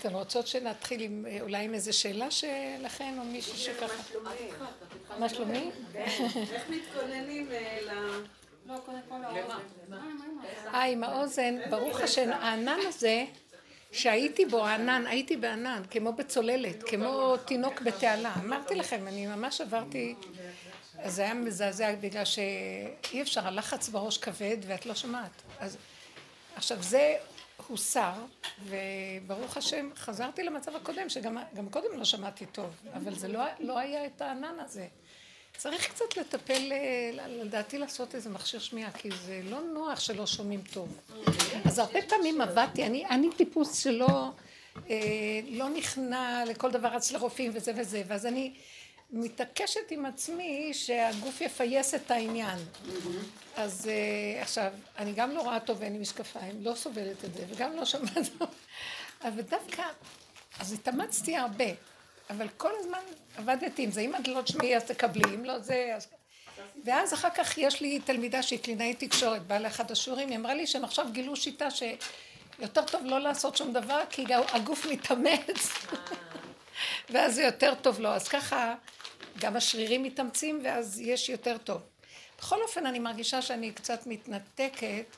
אתם רוצות שנתחיל עם אולי עם איזה שאלה שלכן או מישהו שככה? מה שלומי? איך מתכוננים ל... לא, קודם כל האוזן. עם האוזן, ברוך השם, הענן הזה שהייתי בו, הענן, הייתי בענן, כמו בצוללת, כמו תינוק בתעלה. אמרתי לכם, אני ממש עברתי... אז זה היה מזעזע בגלל שאי אפשר, הלחץ בראש כבד ואת לא שמעת. אז עכשיו זה הוסר, וברוך השם חזרתי למצב הקודם, שגם קודם לא שמעתי טוב, אבל זה לא היה את הענן הזה. צריך קצת לטפל, לדעתי לעשות איזה מכשיר שמיעה, כי זה לא נוח שלא שומעים טוב. אז הרבה פעמים עבדתי, אני טיפוס שלא נכנע לכל דבר אצל הרופאים וזה וזה, ואז אני... מתעקשת עם עצמי שהגוף יפייס את העניין. אז עכשיו, אני גם לא רואה טוב ואין לי משקפיים, לא סובלת את זה, וגם לא שמעת. אבל דווקא, אז התאמצתי הרבה, אבל כל הזמן עבדתי עם זה. אם את לא תשמעי, אז תקבלי, אם לא זה... ואז אחר כך יש לי תלמידה שהיא קלינאית תקשורת, באה לאחד השיעורים, היא אמרה לי שהם עכשיו גילו שיטה שיותר טוב לא לעשות שום דבר, כי הגוף מתאמץ. ואז זה יותר טוב לו, אז ככה גם השרירים מתאמצים ואז יש יותר טוב. בכל אופן אני מרגישה שאני קצת מתנתקת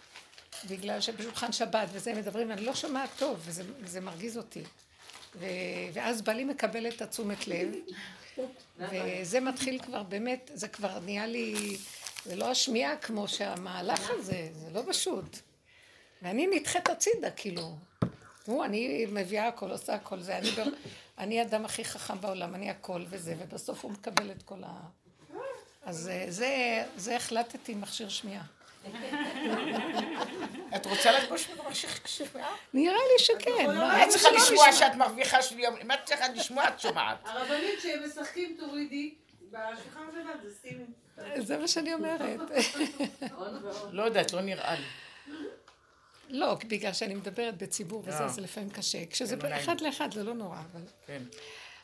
בגלל שבשולחן שבת וזה מדברים, אני לא שומעת טוב וזה מרגיז אותי. ואז בעלי מקבל את התשומת לב וזה מתחיל כבר באמת, זה כבר נהיה לי, זה לא השמיעה כמו שהמהלך הזה, זה לא פשוט. ואני נדחת הצידה כאילו. אני מביאה הכל, עושה הכל זה, אני האדם הכי חכם בעולם, אני הכל וזה, ובסוף הוא מקבל את כל ה... אז זה החלטתי מכשיר שמיעה. את רוצה לגבוש מכשיר שמיעה? נראה לי שכן. אני צריכה לשמוע שאת מרוויחה שמיעה, אם את צריכה לשמוע, את שומעת. הרבנית שהם משחקים תורידי, בשולחן שבת זה סימי. זה מה שאני אומרת. לא יודעת, לא נראה לי. לא, בגלל שאני מדברת בציבור וזה, זה לפעמים קשה. כשזה אחד לאחד, זה לא נורא, אבל... כן.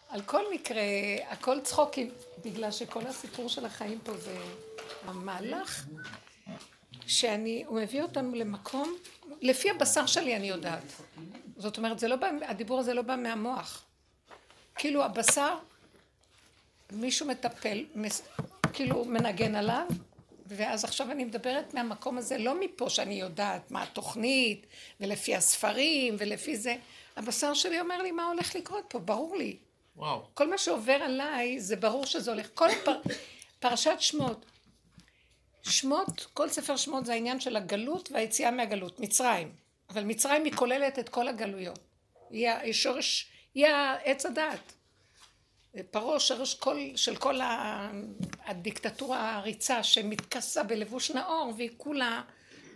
על כל מקרה, הכל צחוקים, בגלל שכל הסיפור של החיים פה זה המהלך, הוא מביא אותנו למקום, לפי הבשר שלי אני יודעת. זאת אומרת, הדיבור הזה לא בא מהמוח. כאילו הבשר, מישהו מטפל, כאילו מנגן עליו, ואז עכשיו אני מדברת מהמקום הזה, לא מפה שאני יודעת מה התוכנית, ולפי הספרים, ולפי זה. הבשר שלי אומר לי, מה הולך לקרות פה? ברור לי. וואו. כל מה שעובר עליי, זה ברור שזה הולך. כל פרשת שמות, כל ספר שמות זה העניין של הגלות והיציאה מהגלות, מצרים. אבל מצרים היא כוללת את כל הגלויות. היא שורש, היא העץ הדעת. פרעה שרש של כל הדיקטטורה העריצה שמתכסה בלבוש נאור והיא כולה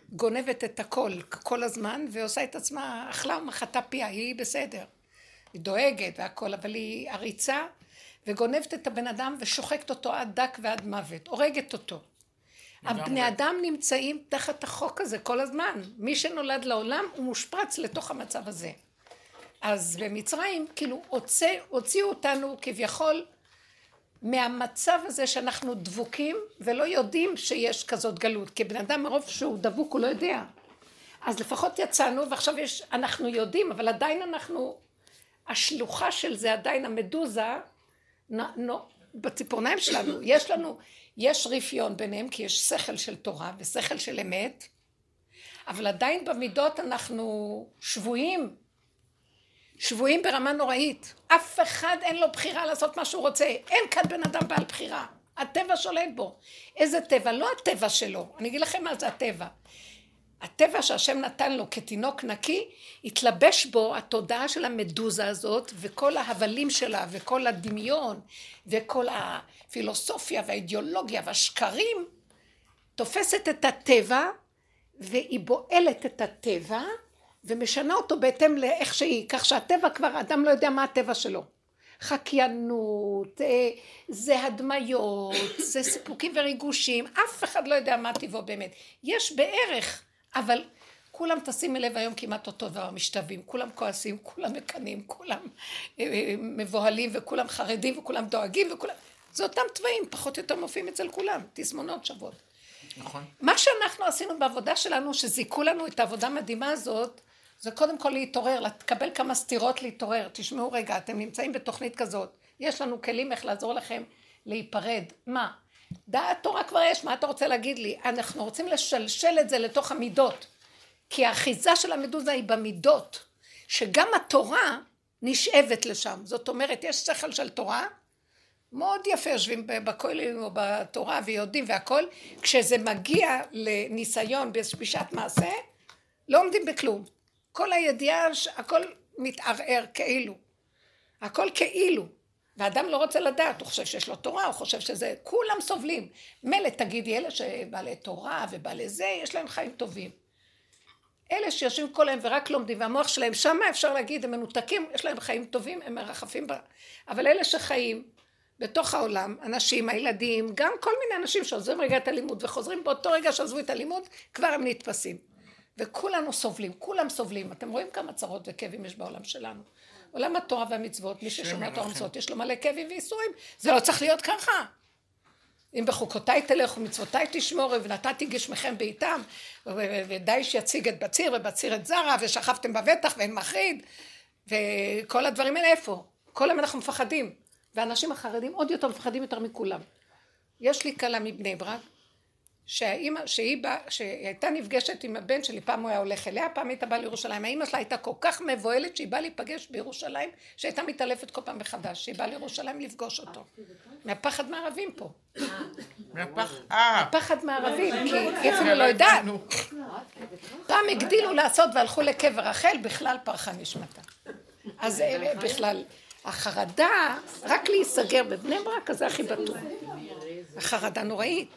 גונבת את הכל כל הזמן ועושה את עצמה אכלה ומחתה פיה, היא בסדר, היא דואגת והכל, אבל היא עריצה וגונבת את הבן אדם ושוחקת אותו עד דק ועד מוות, הורגת אותו. הבני אדם נמצאים תחת החוק הזה כל הזמן, מי שנולד לעולם הוא מושפרץ לתוך המצב הזה. אז במצרים, כאילו, הוציאו אותנו כביכול מהמצב הזה שאנחנו דבוקים ולא יודעים שיש כזאת גלות, כי בן אדם מרוב שהוא דבוק הוא לא יודע. אז לפחות יצאנו ועכשיו אנחנו יודעים, אבל עדיין השלוחה של זה עדיין המדוזה, בציפורניים שלנו, יש רפיון ביניהם כי יש שכל של תורה ושכל של אמת, אבל עדיין במידות אנחנו שבויים, שבועים ברמה נוראית, אף אחד אין לו בחירה לעשות מה שהוא רוצה, אין כאן בן אדם בעל בחירה, הטבע שולט בו. איזה טבע? לא הטבע שלו, אני אגיד לכם מה זה הטבע. הטבע שהשם נתן לו כתינוק נקי, התלבש בו התודעה של המדוזה הזאת, וכל ההבלים שלה, וכל הדמיון, וכל הפילוסופיה והאידיאולוגיה והשקרים, תופסת את הטבע, והיא בועלת את הטבע, ומשנה אותו בהתאם לאיך שהיא, כך שהטבע כבר, האדם לא יודע מה הטבע שלו. חקיינות, זה הדמיות, זה סיפוקים וריגושים, אף אחד לא יודע מה טבעו באמת. יש בערך, אבל כולם תשים אליו היום כמעט אותו דבר, משתווים, כולם כועסים, כולם מקנים, כולם מבוהלים וכולם חרדים וכולם דואגים וכולם, זה אותם טבעים, פחות או יותר מופיעים אצל כולם, תסמונות שוות. נכון. מה שאנחנו עשינו בעבודה שלנו, שזיקו לנו את העבודה המדהימה הזאת, זה קודם כל להתעורר, לקבל כמה סתירות להתעורר. תשמעו רגע, אתם נמצאים בתוכנית כזאת, יש לנו כלים איך לעזור לכם להיפרד. מה? דעת תורה כבר יש, מה אתה רוצה להגיד לי? אנחנו רוצים לשלשל את זה לתוך המידות, כי האחיזה של המדוזה היא במידות, שגם התורה נשאבת לשם. זאת אומרת, יש שכל של תורה, מאוד יפה יושבים בכוללים או בתורה ויודעים והכל, כשזה מגיע לניסיון בשעת מעשה, לא עומדים בכלום. כל הידיעה, הכל מתערער כאילו, הכל כאילו, והאדם לא רוצה לדעת, הוא חושב שיש לו תורה, הוא חושב שזה, כולם סובלים. מלא תגידי, אלה שבעלי תורה ובעלי זה, יש להם חיים טובים. אלה שיושבים כל היום ורק לומדים, והמוח שלהם שמה אפשר להגיד, הם מנותקים, יש להם חיים טובים, הם מרחפים בה. אבל אלה שחיים בתוך העולם, אנשים, הילדים, גם כל מיני אנשים שעוזבים רגע את הלימוד וחוזרים באותו רגע שעזבו את הלימוד, כבר הם נתפסים. וכולנו סובלים, כולם סובלים. אתם רואים כמה צרות וכאבים יש בעולם שלנו. עולם התורה והמצוות, מי ששומע תורה ומצוות, יש לו מלא כאבים ואיסורים. זה לא צריך להיות ככה. אם בחוקותיי תלך ומצוותיי תשמור, ונתתי גשמכם בעיתם, ודיש יציג את בציר ובציר את זרע, ושכבתם בבטח ואין מחריד, וכל הדברים האלה איפה? כל הם אנחנו מפחדים, ואנשים החרדים עוד יותר מפחדים יותר מכולם. יש לי קלה מבני ברק, שהיא הייתה נפגשת עם הבן שלי, פעם הוא היה הולך אליה, פעם הייתה באה לירושלים. האמא שלה הייתה כל כך מבוהלת שהיא באה להיפגש בירושלים, שהייתה מתעלפת כל פעם מחדש, שהיא באה לירושלים לפגוש אותו. מהפחד מערבים פה. מהפחד מערבים, כי היא אפילו לא ידענו. פעם הגדילו לעשות והלכו לקבר רחל, בכלל פרחה נשמתה. אז בכלל, החרדה, רק להיסגר בבני ברק, זה הכי בטוח. החרדה נוראית.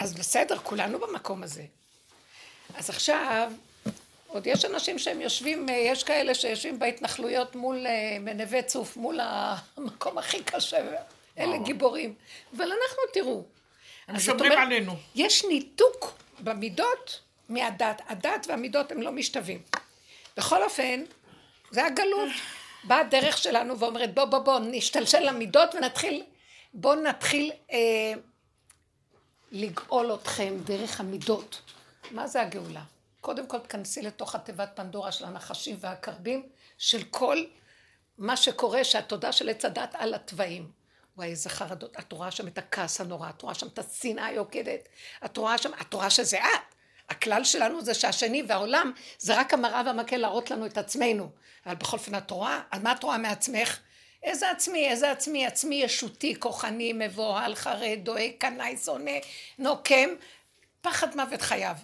אז בסדר, כולנו במקום הזה. אז עכשיו, עוד יש אנשים שהם יושבים, יש כאלה שיושבים בהתנחלויות מול מנווה צוף, מול המקום הכי קשה, אלה גיבורים. אבל אנחנו תראו. הם שומרים עלינו. יש ניתוק במידות מהדת. הדת והמידות הם לא משתווים. בכל אופן, זה הגלות. באה הדרך שלנו ואומרת, בוא, נשתלשל למידות ונתחיל, לגאול אתכם דרך המידות. מה זה הגאולה? קודם כל תכנסי לתוך התיבת פנדורה של הנחשים והקרבים, של כל מה שקורה שהתודעה של הצדת על התוואים. וואי, איזה חרדות. את רואה שם את הכעס הנורא, את רואה שם את השנאה יוקדת, את רואה שם, את רואה שזה את. הכלל שלנו זה שהשני והעולם זה רק המראה והמקל להראות לנו את עצמנו. אבל בכל פן את רואה, על מה את רואה מעצמך? איזה עצמי, עצמי ישותי, כוחני, מבוהל, חרד, דואג, קנאי, שונא, נוקם, פחד מוות חייו.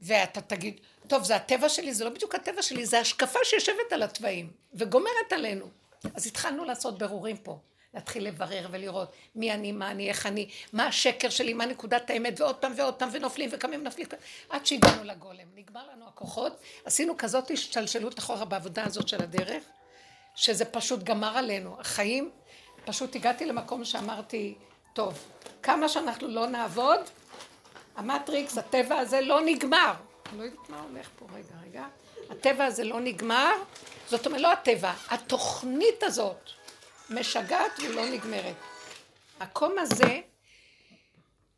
ואתה תגיד, טוב, זה הטבע שלי, זה לא בדיוק הטבע שלי, זה השקפה שיושבת על התוואים וגומרת עלינו. אז התחלנו לעשות ברורים פה, להתחיל לברר ולראות מי אני, מה אני, איך אני, מה השקר שלי, מה נקודת האמת, ועוד פעם, ונופלים, וקמים נופלים, עד שהגענו לגולם, נגמר לנו הכוחות, עשינו כזאת השתלשלות אחורה בעבודה הזאת של הדרך, שזה פשוט גמר עלינו, החיים, פשוט הגעתי למקום שאמרתי, טוב, כמה שאנחנו לא נעבוד, המטריקס, הטבע הזה לא נגמר. לא יודעת מה הולך פה, רגע. הטבע הזה לא נגמר, זאת אומרת, לא הטבע, התוכנית הזאת משגעת ולא נגמרת. הקום הזה,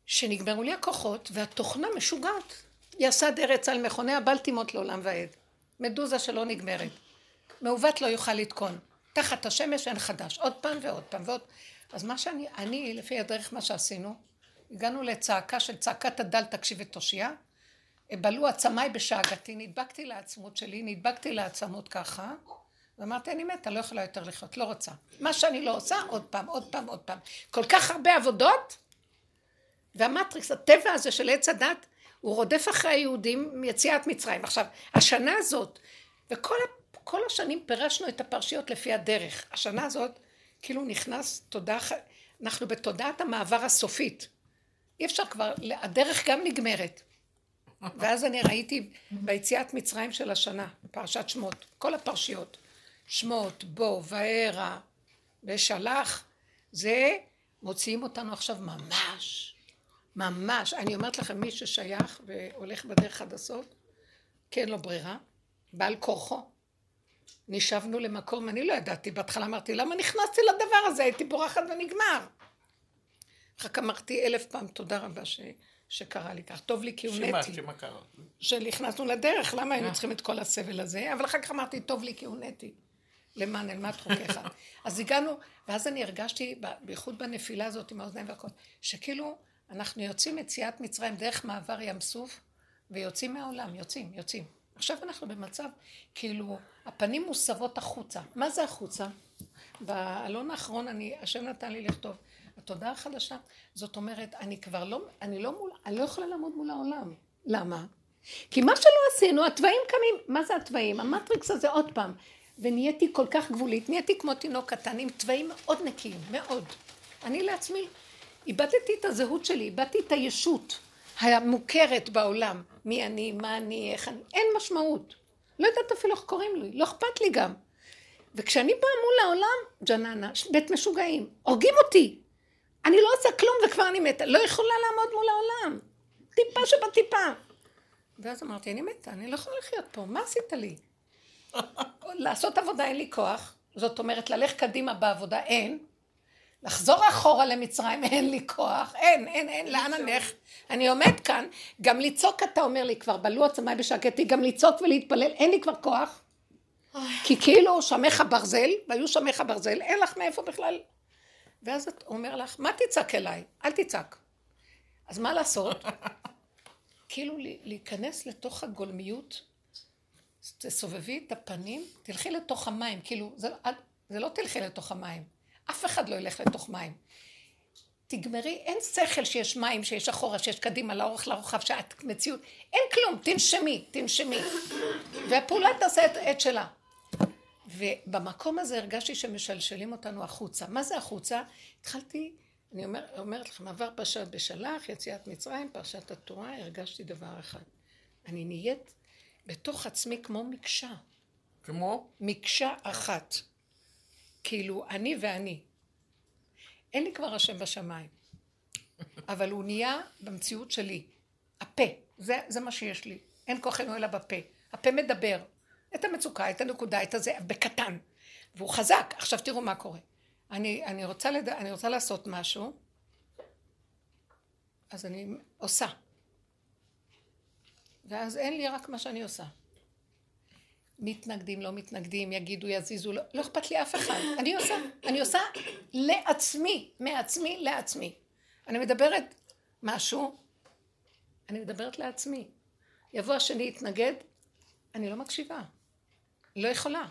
שנגמרו לי הכוחות, והתוכנה משוגעת, יסד ארץ על מכונה, הבל תימות לעולם ועד. מדוזה שלא נגמרת. מעוות לא יוכל לתקון, תחת השמש אין חדש, עוד פעם. אז מה שאני לפי הדרך מה שעשינו, הגענו לצעקה של צעקת הדל תקשיב ותושיע, בלו עצמי בשעגתי, נדבקתי לעצמות ככה, ואמרתי אני מתה, לא יכולה יותר לחיות, לא רוצה. מה שאני לא עושה, עוד פעם. כל כך הרבה עבודות, והמטריקס, הטבע הזה של עץ הדת, הוא רודף אחרי היהודים מיציאת מצרים. עכשיו, השנה הזאת, כל השנים פירשנו את הפרשיות לפי הדרך. השנה הזאת כאילו נכנס תודעה, אנחנו בתודעת המעבר הסופית. אי אפשר כבר, הדרך גם נגמרת. ואז אני ראיתי ביציאת מצרים של השנה, פרשת שמות, כל הפרשיות. שמות, בו, וערה, ושלח, זה מוציאים אותנו עכשיו ממש. אני אומרת לכם, מי ששייך והולך בדרך עד הסוף, כן לו ברירה, בעל כורחו. נשבנו למקום, אני לא ידעתי, בהתחלה אמרתי, למה נכנסתי לדבר הזה, הייתי בורחת ונגמר. אחר כך אמרתי 1000 פעם, תודה רבה שקרה לי כך, טוב לי כי הוא נאתי. שמה קרה? שנכנסנו לדרך, למה היינו צריכים את כל הסבל הזה? אבל אחר כך אמרתי, טוב לי כי הוא נאתי. למען אלמד חוקך. אז הגענו, ואז אני הרגשתי, בייחוד בנפילה הזאת עם האוזניים והכל, שכאילו אנחנו יוצאים יציאת מצרים דרך מעבר ים סוף, ויוצאים מהעולם, יוצאים. עכשיו אנחנו במצב, כאילו, הפנים מוסרות החוצה. מה זה החוצה? באלון האחרון, השם נתן לי לכתוב, התודעה החדשה, זאת אומרת, אני לא יכולה לעמוד מול העולם. למה? כי מה שלא עשינו, הטבעים קמים, מה זה הטבעים? המטריקס הזה עוד פעם, ונהייתי כל כך גבולית, נהייתי כמו תינוק קטן, עם טבעים מאוד נקיים, מאוד. אני לעצמי, איבדתי את הזהות שלי, איבדתי את הישות המוכרת בעולם, מי אני, מה אני, איך אני, אין משמעות. לא יודעת אפילו איך קוראים לי, לא אכפת לי גם. וכשאני באה מול העולם, ג'ננה, בית משוגעים, הורגים אותי. אני לא עושה כלום וכבר אני מתה, לא יכולה לעמוד מול העולם. טיפה שבטיפה. ואז אמרתי, אני מתה, אני לא יכולה לחיות פה, מה עשית לי? לעשות עבודה אין לי כוח, זאת אומרת ללך קדימה בעבודה אין, לחזור אחורה למצרים אין לי כוח, אין, לאן הנך? אני עומד כאן, גם לצעוק אתה אומר לי כבר, בלו עצמי בשקטי, גם לצעוק ולהתפלל, אין לי כבר כוח, כי כאילו שמך ברזל, והיו שמך ברזל, אין לך מאיפה בכלל, ואז את אומר לך, מה תצעק אליי? אל תצעק. אז מה לעשות? כאילו להיכנס לתוך הגולמיות, תסובבי את הפנים, תלכי לתוך המים, כאילו, זה לא תלכי לתוך המים, אף אחד לא ילך לתוך מים. תגמרי, אין שכל שיש מים, שיש אחורה, שיש קדימה, לאורך, לרוחב, שאת מציאות, אין כלום, תנשמי. והפעולה תעשה את שלה. ובמקום הזה הרגשתי שמשלשלים אותנו החוצה. מה זה החוצה? התחלתי, אני אומרת לכם, עבר פרשת בשלח, יציאת מצרים, פרשת התורה, הרגשתי דבר אחד. אני נהיית, בתוך עצמי כמו מקשה. כמו? מקשה אחת. כאילו, אני. אין לי כבר השם בשמיים. אבל הוא נהיה במציאות שלי. הפה. זה מה שיש לי. אין כוחנו אלא בפה. הפה מדבר. את המצוקה, את הנקודה, את הזה, בקטן. והוא חזק. עכשיו תראו מה קורה. אני רוצה לעשות משהו. אז אני עושה. ואז אין לי רק מה שאני עושה. מתנגדים, לא מתנגדים, יגידו, יזיזו, לא אכפת לי אף אחד. אני עושה לעצמי, מעצמי לעצמי. אני מדברת משהו, אני מדברת לעצמי. יבוא השני יתנגד, אני לא מקשיבה. לא יכולה.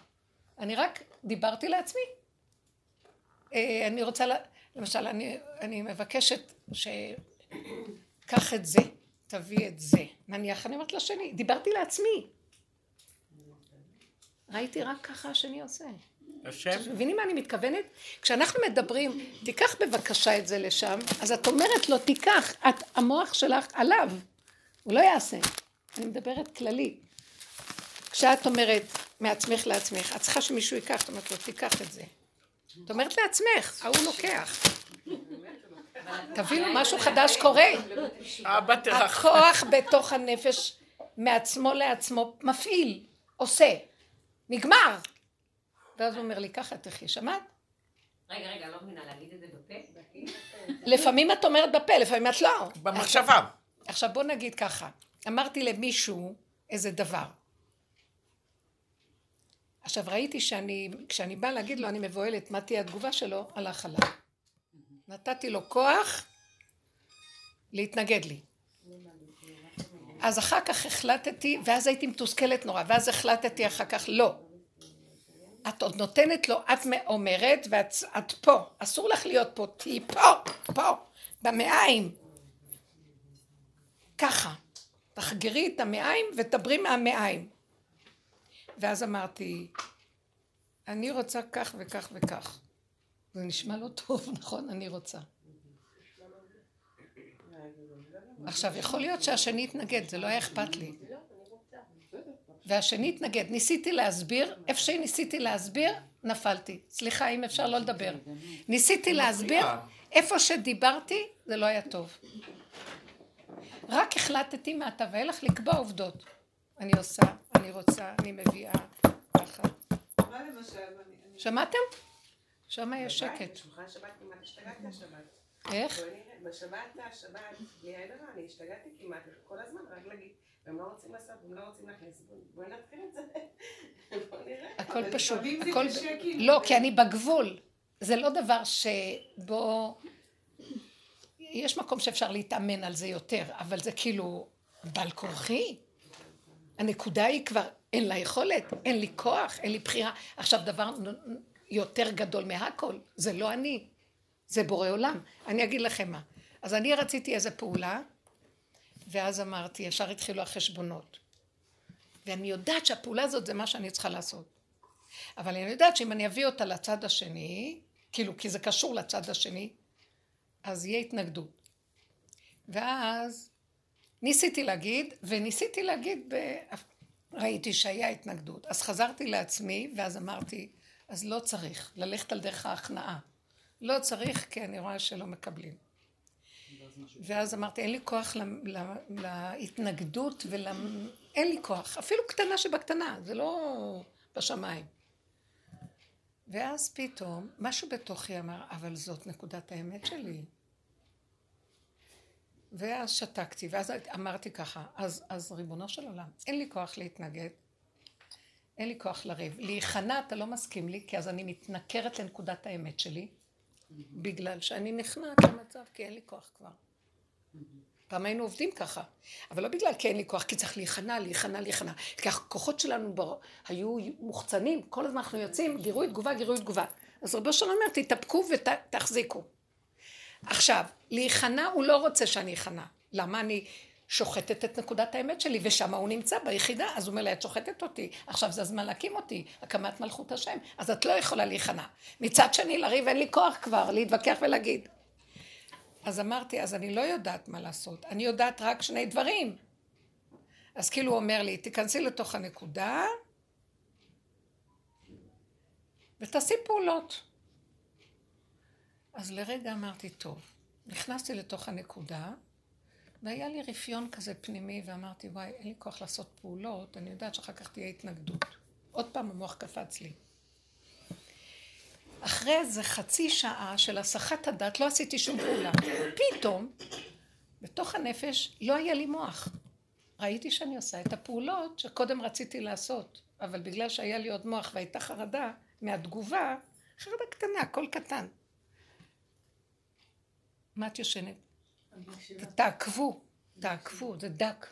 אני רק דיברתי לעצמי. אני רוצה, למשל, אני מבקשת שקח את זה. תביא את זה. נניח, אני אומרת לשני, דיברתי לעצמי. ראיתי רק ככה השני עושה. מבינים מה אני מתכוונת? כשאנחנו מדברים, תיקח בבקשה את זה לשם, אז את אומרת לו, תיקח, המוח שלך עליו. הוא לא יעשה. אני מדברת כללי. כשאת אומרת, מעצמך לעצמך, את צריכה שמישהו ייקח, זאת אומרת לו, תיקח את זה. זאת אומרת לעצמך, ההוא לוקח. תבינו, משהו חדש קורה. הכוח בתוך הנפש, מעצמו לעצמו, מפעיל, עושה, נגמר. ואז הוא אומר לי, ככה תחי, שמעת? רגע, לא מבינה להגיד את זה בפה? לפעמים את אומרת בפה, לפעמים את לא. במחשבה. עכשיו בוא נגיד ככה, אמרתי למישהו איזה דבר. עכשיו ראיתי כשאני באה להגיד לו, אני מבועלת, מה תהיה התגובה שלו, הלך עליו. נתתי לו כוח להתנגד לי. אז אחר כך החלטתי, ואז הייתי מתוסכלת נורא, ואז החלטתי אחר כך, לא. את עוד נותנת לו, את אומרת, ואת פה. אסור לך להיות פה, תהי פה, במאיים. ככה. תחגרי את המאיים ותברי מהמאיים. ואז אמרתי, אני רוצה כך וכך וכך. זה נשמע לא טוב, נכון? אני רוצה. עכשיו, יכול להיות שהשני יתנגד, זה לא היה אכפת לי. והשני יתנגד, ניסיתי להסביר, איפה שניסיתי להסביר, נפלתי. סליחה, אם אפשר לא לדבר. ניסיתי להסביר, איפה שדיברתי, זה לא היה טוב. רק החלטתי מעתה ואילך לקבוע עובדות. אני עושה, אני רוצה, אני מביאה, ככה. שמעתם? שם יש שקט. איך? בשבת, בלי עין הרע, אני השתגעתי כמעט כל הזמן, רק להגיד, והם לא רוצים לעשות, והם לא רוצים להכניס, בואו נתחיל את זה, בואו נראה. הכל פשוט, הכל... לא, כי אני בגבול, זה לא דבר שבו... יש מקום שאפשר להתאמן על זה יותר, אבל זה כאילו בעל כורחי. הנקודה היא כבר, אין לה יכולת, אין לי כוח, אין לי בחירה. עכשיו דבר יותר גדול מהכל, זה לא אני, זה בורא עולם. אני אגיד לכם מה. אז אני רציתי איזו פעולה, ואז אמרתי, ישר התחילו החשבונות. ואני יודעת שהפעולה הזאת זה מה שאני צריכה לעשות. אבל אני יודעת שאם אני אביא אותה לצד השני, כאילו כי זה קשור לצד השני, אז יהיה התנגדות. ואז ניסיתי להגיד, ראיתי שהיה התנגדות. אז חזרתי לעצמי, ואז אמרתי, אז לא צריך ללכת על דרך ההכנעה. לא צריך, כי אני רואה שלא מקבלים. ואז אמרתי, אין לי כוח להתנגדות, אין לי כוח, אפילו קטנה שבקטנה, זה לא בשמיים. ואז פתאום, משהו בתוכי אמר, אבל זאת נקודת האמת שלי. ואז שתקתי, ואז אמרתי ככה, אז ריבונו של עולם, אין לי כוח להתנגד, אין לי כוח לריב. להיכנע, אתה לא מסכים לי, כי אז אני מתנכרת לנקודת האמת שלי, בגלל שאני נכנעת למצב, כי אין לי כוח כבר. פעם היינו עובדים ככה, אבל לא בגלל כי אין לי כוח, כי צריך להיכנע. כי הכוחות שלנו היו מוחצנים, כל הזמן אנחנו יוצאים, גירוי תגובה. אז ריבונו של עולם, תתאפקו ותחזיקו. עכשיו, להיכנע הוא לא רוצה שאני אכנע. למה? אני שוחטת את נקודת האמת שלי, ושם הוא נמצא ביחידה, אז הוא אומר לה, את שוחטת אותי, עכשיו זה הזמן להקים אותי, הקמת מלכות השם, אז את לא יכולה להיכנע. מצד שני, לריב אין לי כוח כבר, להתווכח ולהגיד. אז אמרתי, אז אני לא יודעת מה לעשות, אני יודעת רק שני דברים. אז כאילו הוא אומר לי, תיכנסי לתוך הנקודה, ותעשי פעולות. אז לרגע אמרתי, טוב, נכנסתי לתוך הנקודה, והיה לי רפיון כזה פנימי, ואמרתי, וואי, אין לי כוח לעשות פעולות, אני יודעת שאחר כך תהיה התנגדות. עוד פעם המוח קפץ לי. אחרי איזה חצי שעה של הסחת הדת, לא עשיתי שום פעולה. פתאום, בתוך הנפש, לא היה לי מוח. ראיתי שאני עושה את הפעולות שקודם רציתי לעשות, אבל בגלל שהיה לי עוד מוח והייתה חרדה מהתגובה, חרדה קטנה, הכל קטן. מה את יושנת? תעקבו, זה דק.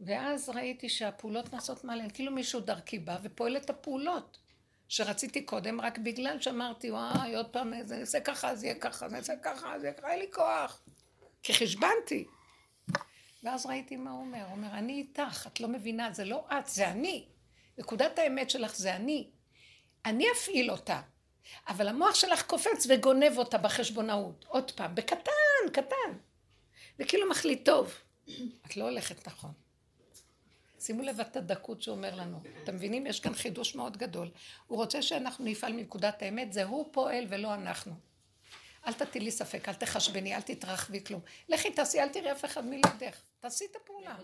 ואז ראיתי שהפעולות נעשות מעליהן, כאילו מישהו דרכי בא ופועל את הפעולות שרציתי קודם, רק בגלל שאמרתי, וואי, עוד פעם, זה נעשה ככה, זה יהיה ככה, זה נעשה ככה, זה יהיה ככה, אין לי כוח. כי חשבנתי. ואז ראיתי מה הוא אומר, הוא אומר, אני איתך, את לא מבינה, זה לא את, זה אני. נקודת האמת שלך זה אני. אני אפעיל אותה. אבל המוח שלך קופץ וגונב אותה בחשבונאות, עוד פעם, בקטן. וכאילו מחליט טוב, את לא הולכת נכון. שימו לב את הדקות שאומר לנו, אתם מבינים? יש כאן חידוש מאוד גדול. הוא רוצה שאנחנו נפעל מנקודת האמת, זה הוא פועל ולא אנחנו. אל תטילי ספק, אל תחשבני, אל תתרחבי כלום. לכי תעשי, אל תראי אף אחד מלעדך, תעשי את הפעולה.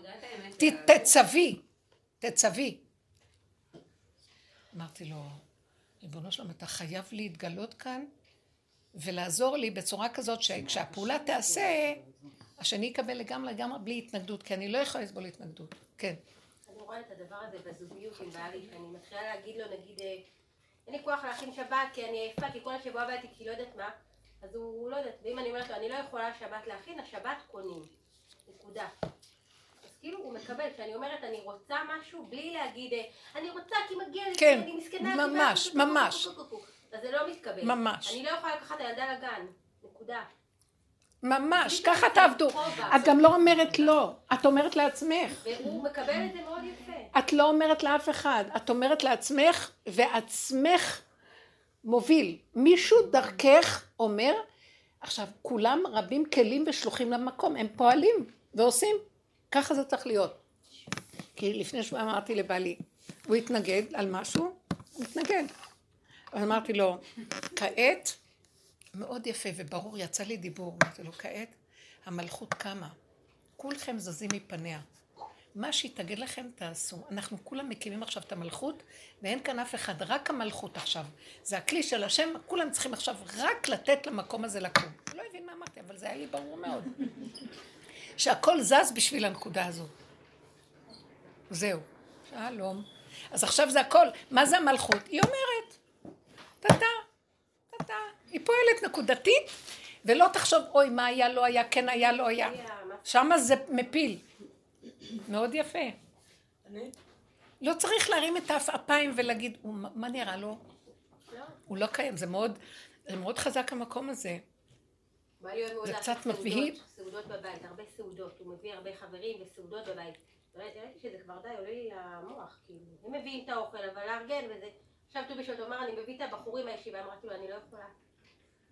תצבי. אמרתי לו, ריבונו שלום, אתה חייב להתגלות כאן ולעזור לי בצורה כזאת שכשהפעולה תעשה, השני יקבל לגמרי בלי התנגדות, כי אני לא יכולה לסבול התנגדות. כן. אני רואה את הדבר הזה בזוגיות עם בעלי, אני מתחילה להגיד לו, נגיד, אין לי כוח להכין שבת כי אני עייפה, כי כל השבוע הבאתי כי לא יודעת מה, אז הוא לא יודעת, ואם אני אומרת לו, אני לא יכולה שבת להכין, השבת קונים, נקודה. כאילו הוא מקבל, שאני אומרת, אני רוצה משהו בלי להגיד, אני רוצה כי מגיע לי, כן, אני מסכנה, ממש. אז זה לא מתקבל. ממש. אני לא יכולה לקחת הילדה לגן, נקודה. ממש, ככה תעבדו. את גם לא אומרת לא, את אומרת לעצמך. והוא מקבל את זה מאוד יפה. את לא אומרת לאף אחד, את אומרת לעצמך, ועצמך מוביל. מישהו דרכך אומר, עכשיו כולם רבים כלים ושלוחים למקום, הם פועלים ועושים. ככה זה צריך להיות. כי לפני שאמרתי לבעלי, הוא התנגד על משהו, הוא התנגד. אז אמרתי לו, כעת, מאוד יפה וברור, יצא לי דיבור, אמרתי לו, כעת, המלכות קמה, כולכם זזים מפניה. מה שיתגד לכם תעשו. אנחנו כולם מקימים עכשיו את המלכות, ואין כאן אף אחד, רק המלכות עכשיו. זה הכלי של השם, כולם צריכים עכשיו רק לתת למקום הזה לקום. לא הבין מה אמרתי, אבל זה היה לי ברור מאוד. שהכל זז בשביל הנקודה הזאת. זהו. שלום. אז עכשיו זה הכל. מה זה המלכות? היא אומרת, תתה. היא פועלת נקודתית, ולא תחשוב, אוי, מה היה, לא היה, כן היה, לא היה. שמה זה מפיל. מאוד יפה. לא צריך להרים את האפיים ולהגיד, מה נראה לו? הוא לא קיים, זה מאוד חזק המקום הזה. זה קצת מבהיל. סעודות בבית, הרבה סעודות, הוא מביא הרבה חברים וסעודות בבית. ראיתי שזה כבר די, עולה לי המוח, כאילו, הם מביאים את האוכל, אבל לארגן וזה. עכשיו טובי שאתה אומר, אני מביא את הבחורים מהישיבה, אמרתי לו, אני לא יכולה.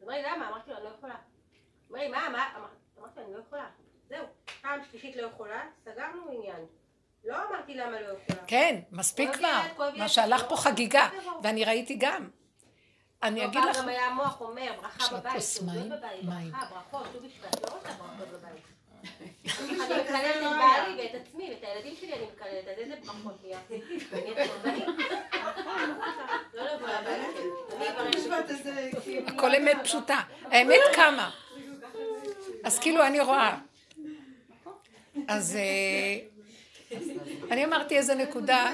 אמרתי לי, למה? אמרתי לו, אני לא יכולה. אמרתי לי, מה? אמרתי לו, אני לא יכולה. זהו, פעם שלישית לא יכולה, סגרנו עניין. לא אמרתי למה לא יכולה. כן, מספיק כבר, מה שהלך פה חגיגה, ואני ראיתי גם. אני אגיד לך... גם היה המוח אומר, ברכה בבית, סעודות בבית, ברכה, ברכות, טובי שבט, לא רוצה ברכות בבית. אני מקללת את בעלי ואת עצמי ואת הילדים שלי אני מקללת, אז איזה ברכות נהיה? הכל אמת פשוטה, האמת כמה. אז כאילו אני רואה. אז אני אמרתי איזה נקודה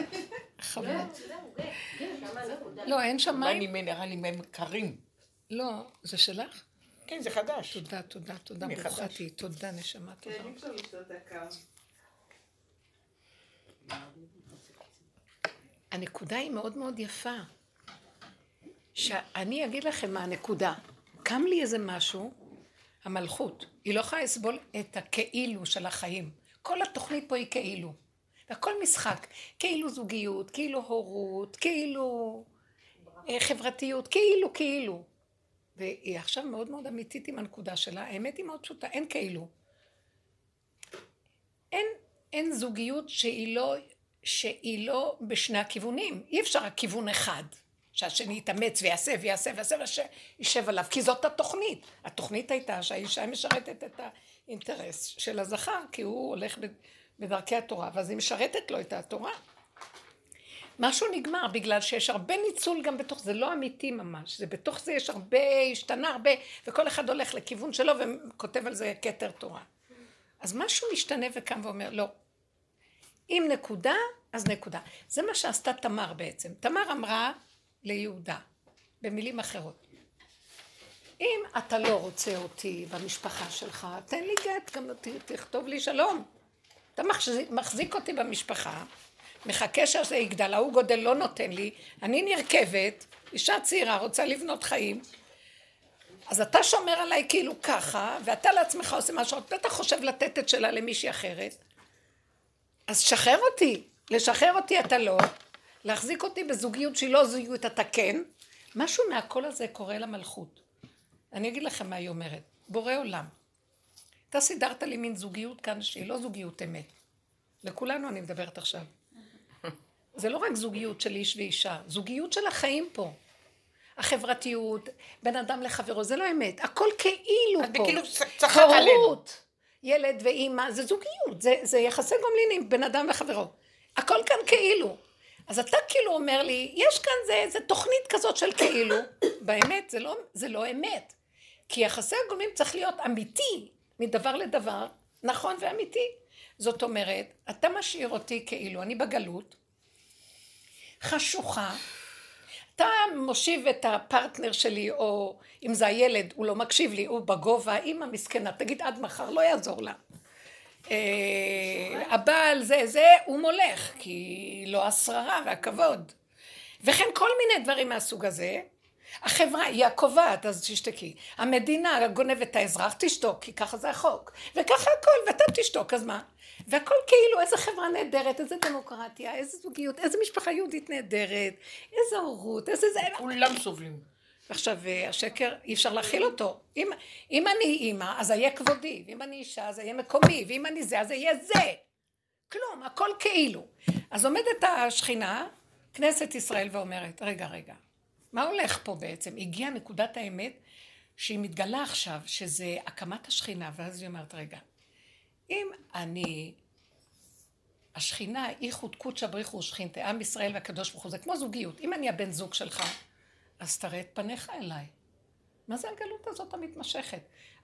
חמות. לא, אין שמיים. מה נראה לי מהם קרים? לא, זה שלך? כן, זה חדש. תודה, ברוכתי, תודה, נשמה, תודה. כן, אפשר לשתות דקה. הנקודה היא מאוד מאוד יפה. שאני אגיד לכם מה הנקודה. קם לי איזה משהו, המלכות, היא לא יכולה לסבול את הכאילו של החיים. כל התוכנית פה היא כאילו. והכל משחק. כאילו זוגיות, כאילו הורות, כאילו חברתיות, כאילו. והיא עכשיו מאוד מאוד אמיתית עם הנקודה שלה, האמת היא מאוד פשוטה, אין כאילו. אין זוגיות שהיא לא בשני הכיוונים, אי אפשר הכיוון אחד, שהשני יתאמץ ויעשה וישב עליו, כי זאת התוכנית. התוכנית הייתה שהאישה משרתת את האינטרס של הזכר, כי הוא הולך בדרכי התורה, ואז היא משרתת לו את התורה. משהו נגמר, בגלל שיש הרבה ניצול גם בתוך זה, לא אמיתי ממש, זה בתוך זה יש הרבה, השתנה הרבה, וכל אחד הולך לכיוון שלו וכותב על זה כתר תורה. אז משהו משתנה וקם ואומר, לא, אם נקודה, אז נקודה. זה מה שעשתה תמר בעצם. תמר אמרה ליהודה, במילים אחרות, אם אתה לא רוצה אותי במשפחה שלך, תן לי גט, גם תכתוב לי שלום. אתה מחזיק אותי במשפחה, מחכה שזה יגדל, הוא גודל לא נותן לי, אני נרכבת, אישה צעירה רוצה לבנות חיים, אז אתה שומר עליי כאילו ככה, ואתה לעצמך עושה משהו, אתה חושב לתת את שלה למישהי אחרת, אז שחרר אותי, לשחרר אותי אתה לא, להחזיק אותי בזוגיות שהיא לא זוגיות, אתה כן, משהו מהכל הזה קורה למלכות. אני אגיד לכם מה היא אומרת, בורא עולם, אתה סידרת לי מין זוגיות כאן שהיא לא זוגיות אמת, לכולנו אני מדברת עכשיו, זה לא רק זוגיות של איש ואישה, זוגיות של החיים פה. החברתיות, בן אדם לחברו, זה לא אמת. הכל כאילו פה. כאילו צחק עלינו. חרות, ילד ואימא, זה זוגיות, זה יחסי גומלינים, בן אדם לחברו. הכל כאן כאילו. אז אתה כאילו אומר לי, יש כאן זה תוכנית כזאת של כאילו. באמת, זה לא אמת. כי יחסי הגומלינים צריך להיות אמיתי, מדבר לדבר, נכון ואמיתי. זאת אומרת, אתה משאיר אותי כאילו, אני בגלות, חשוכה, אתה מושיב את הפרטנר שלי, או אם זה הילד, הוא לא מקשיב לי, הוא בגובה, אמא מסכנה, תגיד עד מחר, לא יעזור לה. הבעל זה, הוא מולך, כי לא השררה והכבוד. וכן כל מיני דברים מהסוג הזה, החברה היא הקובעת, אז תשתקי. המדינה גונבת את האזרח, תשתוק, כי ככה זה החוק. וככה הכל, ואתה תשתוק, אז מה? והכל כאילו, איזה חברה נהדרת, איזה דמוקרטיה, איזה זוגיות, איזה משפחה יהודית נהדרת, איזה הורות, איזה זה... כולם סובלים. עכשיו, השקר, אי אפשר להכיל אותו. אם אני אימא, אז אהיה כבודי, ואם אני אישה, אז אהיה מקומי, ואם אני זה, אז אהיה זה. כלום, הכל כאילו. אז עומדת השכינה, כנסת ישראל, ואומרת, רגע. מה הולך פה בעצם? הגיעה נקודת האמת שהיא מתגלה עכשיו, שזה הקמת השכינה, ואז היא אומרת, רגע, אם אני השכינה היא חודקות שבריחו שכינתה, עם ישראל והקדוש ברוך הוא, זה כמו זוגיות. אם אני הבן זוג שלך, אז תראה את פניך אליי. מה זה הגלות הזאת המתמשכת?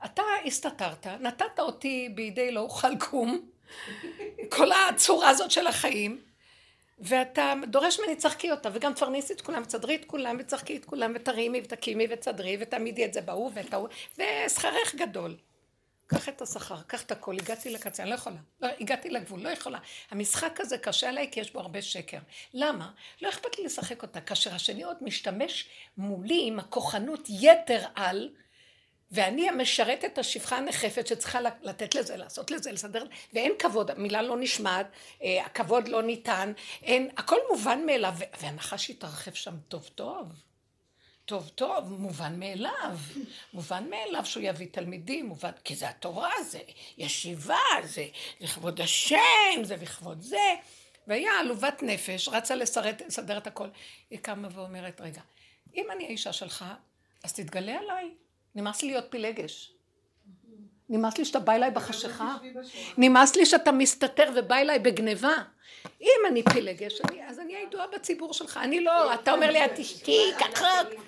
אתה הסתתרת, נתת אותי בידי לא אוכל קום, כל הצורה הזאת של החיים, ואתה דורש ממני צחקי אותה, וגם תפרניסי את כולם, וצדרי את כולם, וצחקי את כולם, ותרימי ותקימי וצדרי, ותעמידי את זה באו ותאו, וסחרך גדול. קח את השכר, קח את הכל, הגעתי לקצה, אני לא יכולה, הגעתי לגבול, לא יכולה. המשחק הזה קשה עליי כי יש בו הרבה שקר. למה? לא אכפת לי לשחק אותה, כאשר השני עוד משתמש מולי עם הכוחנות יתר על, ואני המשרת את השפחה הנחפת שצריכה לתת לזה, לעשות לזה, לסדר, ואין כבוד, המילה לא נשמעת, הכבוד לא ניתן, אין, הכל מובן מאליו, והנחש יתרחב שם טוב טוב. טוב טוב, מובן מאליו, מובן מאליו שהוא יביא תלמידים, מובן, כי זה התורה, זה ישיבה, זה לכבוד השם, זה לכבוד זה, והיה עלובת נפש, רצה לסדר את הכל, היא קמה ואומרת, רגע, אם אני האישה שלך, אז תתגלה עליי, נמאס לי להיות פילגש, נמאס לי שאתה בא אליי בחשיכה, נמאס לי שאתה מסתתר ובא אליי בגניבה, אם אני פילגש, אז אני הידועה בציבור שלך, אני לא, אתה אומר לי, את אשתי כחוק,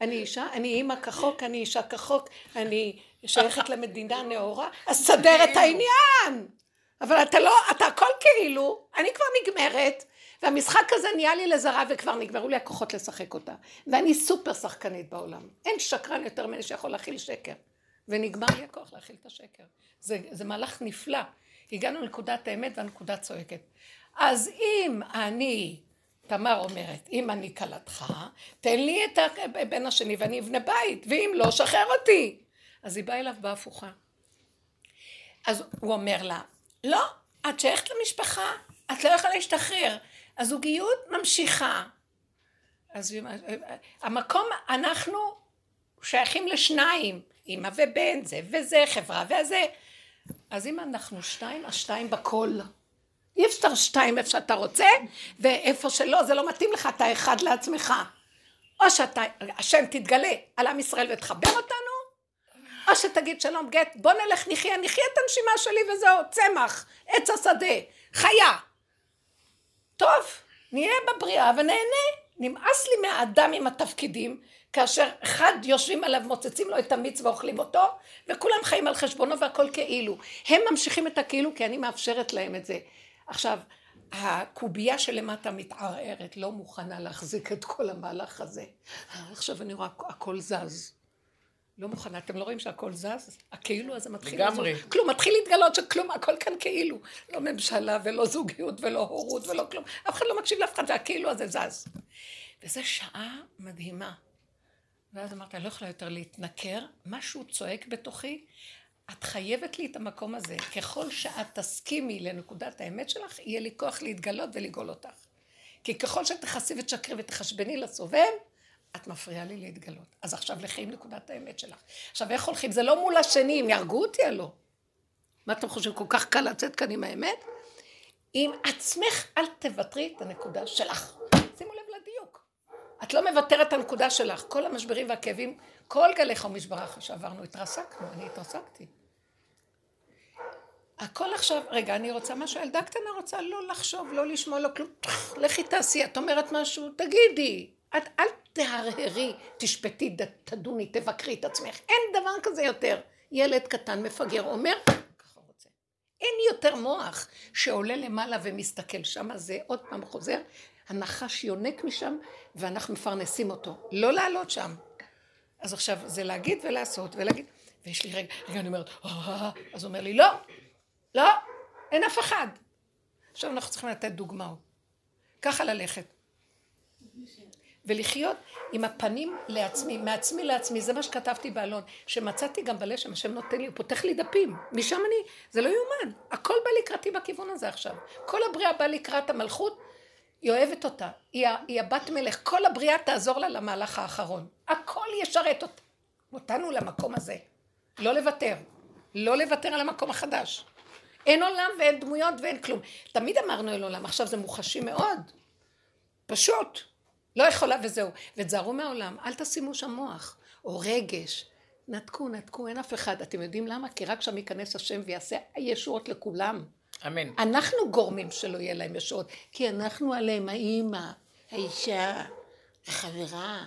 אני אישה, אני אימא כחוק, אני אישה כחוק, אני שייכת למדינה נאורה, אז סדר את העניין, אבל אתה לא, אתה הכל כאילו, אני כבר נגמרת, והמשחק הזה נהיה לי לזרה וכבר נגמרו לי הכוחות לשחק אותה, ואני סופר שחקנית בעולם, אין שקרן יותר מני שיכול להכיל שקר, ונגמר לי הכוח להכיל את השקר, זה מהלך נפלא, הגענו לנקודת האמת והנקודה צועקת, אז אם אני, תמר אומרת, אם אני קלתך, תן לי את הבן השני ואני אבנה בית, ואם לא, שחרר אותי. אז היא באה אליו בהפוכה. אז הוא אומר לה, לא, את שייכת למשפחה, את לא יכולה להשתחרר, הזוגיות ממשיכה. אז המקום, אנחנו שייכים לשניים, אמא ובן, זה וזה, חברה וזה. אז אם אנחנו שתיים, אז שתיים בכל. אי אפשר שתיים איפה שאתה רוצה, ואיפה שלא, זה לא מתאים לך, אתה אחד לעצמך. או שאתה, השם תתגלה על עם ישראל ותחבר אותנו, או שתגיד שלום גט, בוא נלך נחיה, נחיה את הנשימה שלי וזהו, צמח, עץ השדה, חיה. טוב, נהיה בבריאה ונהנה. נמאס לי מהאדם עם התפקידים, כאשר אחד יושבים עליו, מוצצים לו את המיץ ואוכלים אותו, וכולם חיים על חשבונו והכל כאילו. הם ממשיכים את הכאילו, כי אני מאפשרת להם את זה. עכשיו, הקובייה שלמטה מתערערת, לא מוכנה להחזיק את כל המהלך הזה. עכשיו אני רואה, הכל זז. לא מוכנה, אתם לא רואים שהכל זז? הכאילו הזה מתחיל להתגלות. כלום, מתחיל להתגלות שכלום, הכל כאן כאילו. לא ממשלה ולא זוגיות ולא הורות ולא כלום. אף אחד לא מקשיב לאף אחד, והכאילו הזה זז. וזו שעה מדהימה. ואז אמרתי, אני לא יכולה יותר להתנקר, משהו צועק בתוכי, את חייבת לי את המקום הזה, ככל שאת תסכימי לנקודת האמת שלך, יהיה לי כוח להתגלות ולגאול אותך. כי ככל שתחסי ותשקרי ותחשבני לסובב, את מפריעה לי להתגלות. אז עכשיו לכי עם נקודת האמת שלך. עכשיו איך הולכים? זה לא מול השני, אם ירגו אותי או לא. מה אתם חושבים? כל כך קל לצאת כאן עם האמת? עם עצמך אל תוותרי את הנקודה שלך. שימו לב לדיוק. את לא מבטרת את הנקודה שלך. כל המשברים והכאבים, כל גלי חומיש ברכה שעברנו, התרסקנו, אני התרסקתי. הכל עכשיו, רגע, אני רוצה משהו, ילדה קטנה רוצה לא לחשוב, לא לשמוע, לא כלום, לכי תעשי, את אומרת משהו, תגידי, את אל תהרהרי, תשפטי, תדוני, תבקרי את עצמך, אין דבר כזה יותר. ילד קטן מפגר אומר, ככה רוצה. אין יותר מוח שעולה למעלה ומסתכל שם, זה עוד פעם חוזר, הנחש יונק משם ואנחנו מפרנסים אותו, לא לעלות שם. אז עכשיו זה להגיד ולעשות ולהגיד, ויש לי רגע אני אומרת, אז הוא אומר לי, לא, לא, אין אף אחד. עכשיו אנחנו צריכים לתת דוגמאות, ככה ללכת. ולחיות עם הפנים לעצמי, מעצמי לעצמי, זה מה שכתבתי באלון, שמצאתי גם בלשם, השם נותן לי, הוא פותח לי דפים, משם אני, זה לא יומן, הכל בא לקראתי בכיוון הזה עכשיו, כל הבריאה בא לקראת המלכות, היא אוהבת אותה, היא הבת מלך, כל הבריאה תעזור לה למהלך האחרון, הכל ישרת אותה, אותנו למקום הזה, לא לוותר, לא לוותר על המקום החדש, אין עולם ואין דמויות ואין כלום, תמיד אמרנו אין עולם, עכשיו זה מוחשי מאוד, פשוט, לא יכולה וזהו, ותזהרו מהעולם, אל תשימו שם מוח, או רגש, נתקו, אין אף אחד, אתם יודעים למה? כי רק שם ייכנס השם ויעשה ישועות לכולם, אמן. אנחנו גורמים שלא יהיה להם ישועות, כי אנחנו עליהם, האמא, האישה, החברה.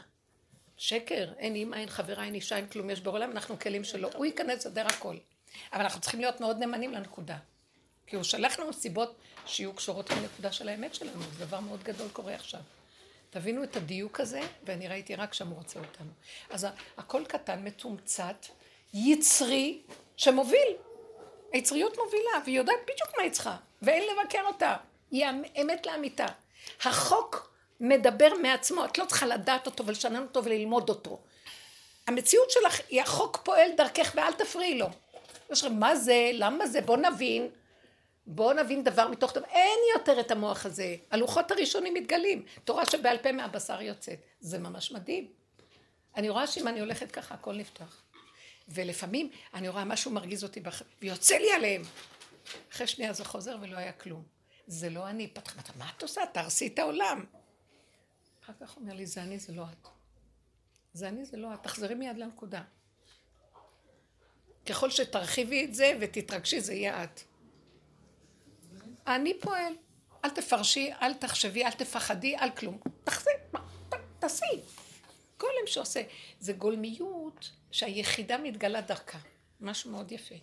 שקר, אין אמא, אין חברה, אין אישה, אין כלום, יש בעולם, אנחנו כלים שלו, הוא ייכנס לדר הכל. אבל אנחנו צריכים להיות מאוד נאמנים לנקודה. כי הוא שלח לנו סיבות שיהיו קשורות לנקודה של האמת שלנו, זה דבר מאוד גדול קורה עכשיו. תבינו את הדיוק הזה, ואני ראיתי רק שם הוא רוצה אותנו. אז הכל קטן, מתומצת, יצרי, שמוביל. היצריות מובילה, והיא יודעת בדיוק מה היא צריכה, ואין לבקר אותה. היא האמת לאמיתה. החוק מדבר מעצמו, את לא צריכה לדעת אותו ולשנן אותו וללמוד אותו. המציאות שלך היא החוק פועל דרכך ואל תפריעי לו. יש לך, מה זה? למה זה? בוא נבין דבר מתוך דבר. אין יותר את המוח הזה. הלוחות הראשונים מתגלים. תורה שבעל פה מהבשר יוצאת. זה ממש מדהים. אני רואה שאם אני הולכת ככה, הכל נפתח. ולפעמים אני רואה משהו מרגיז אותי ויוצא לי עליהם. אחרי שנייה זה חוזר ולא היה כלום. זה לא אני. פתחת, מה את עושה? תרסי את העולם. אחר כך אומר לי, זה אני, זה לא את. זה אני, זה לא את. תחזרי מיד לנקודה. ככל שתרחיבי את זה ותתרגשי, זה יהיה את. אני פועל. אל תפרשי, אל תחשבי, אל תפחדי, אל כלום. תעשי. כל הם שעושה. זה גולמיות שהיחידה מתגלה דרכה. משהו מאוד יפה.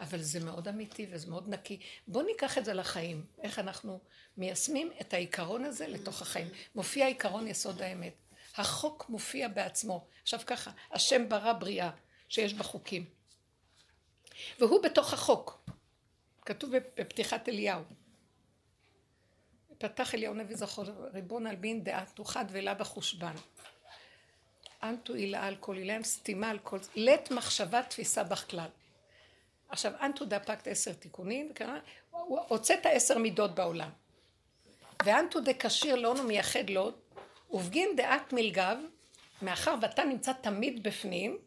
אבל זה מאוד אמיתי וזה מאוד נקי. בואו ניקח את זה לחיים. איך אנחנו מיישמים את העיקרון הזה לתוך החיים. מופיע עיקרון יסוד האמת. החוק מופיע בעצמו. עכשיו ככה, השם ברא בריאה שיש בחוקים. והוא בתוך החוק. כתוב בפתיחת אליהו. פתח אליהו נביא זכור, ריבון אלבין דעתו חד ואלה בחושבן. אנטו אילאה על כל אילהם, סתימה על כל... לת מחשבה תפיסה בכלל. עכשיו, אנטו דפקת 10 תיקונים, הוא הוצאת 10 מידות בעולם. ואנטו דקשיר לאונו מייחד לו, ובגין דעת מלגב, מאחר ואתה נמצא תמיד בפנים,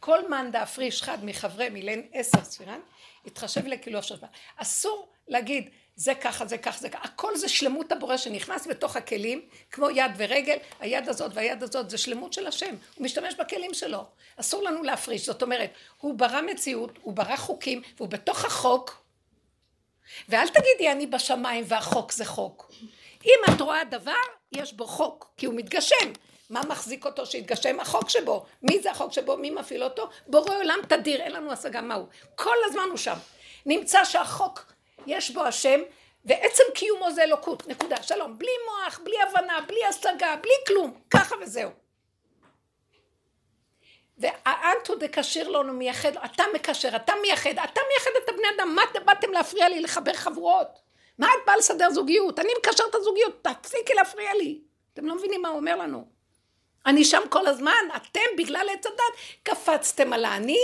כל מנדה הפריש חד מחברי מילן 10 ספירן, התחשב לכילוף שווה. אסור להגיד, זה ככה, זה ככה, זה ככה. הכל זה שלמות הבורא שנכנס בתוך הכלים, כמו יד ורגל, היד הזאת והיד הזאת, זה שלמות של השם. הוא משתמש בכלים שלו. אסור לנו להפריש. זאת אומרת, הוא ברא מציאות, הוא ברא חוקים, והוא בתוך החוק. ואל תגידי, אני בשמיים והחוק זה חוק. אם את רואה דבר, יש בו חוק, כי הוא מתגשם. מה מחזיק אותו שיתגשם? החוק שבו. מי זה החוק שבו? מי מפעיל אותו? בורא עולם תדיר, אין לנו השגה מהו. כל הזמן הוא שם. נמצא שהחוק יש בו השם, ועצם קיומו זה אלוקות. נקודה. שלום. בלי מוח, בלי הבנה, בלי השגה, בלי כלום. ככה וזהו. והאנטו דקשיר לנו מייחד, אתה מקשר, אתה מייחד את הבני אדם. מה באתם להפריע לי לחבר חברות? מה את באה לסדר זוגיות? אני מקשר את הזוגיות, תפסיקי להפריע לי. אתם לא מבינים מה הוא אומר לנו. אני שם כל הזמן, אתם בגלל עץ הדת קפצתם על העני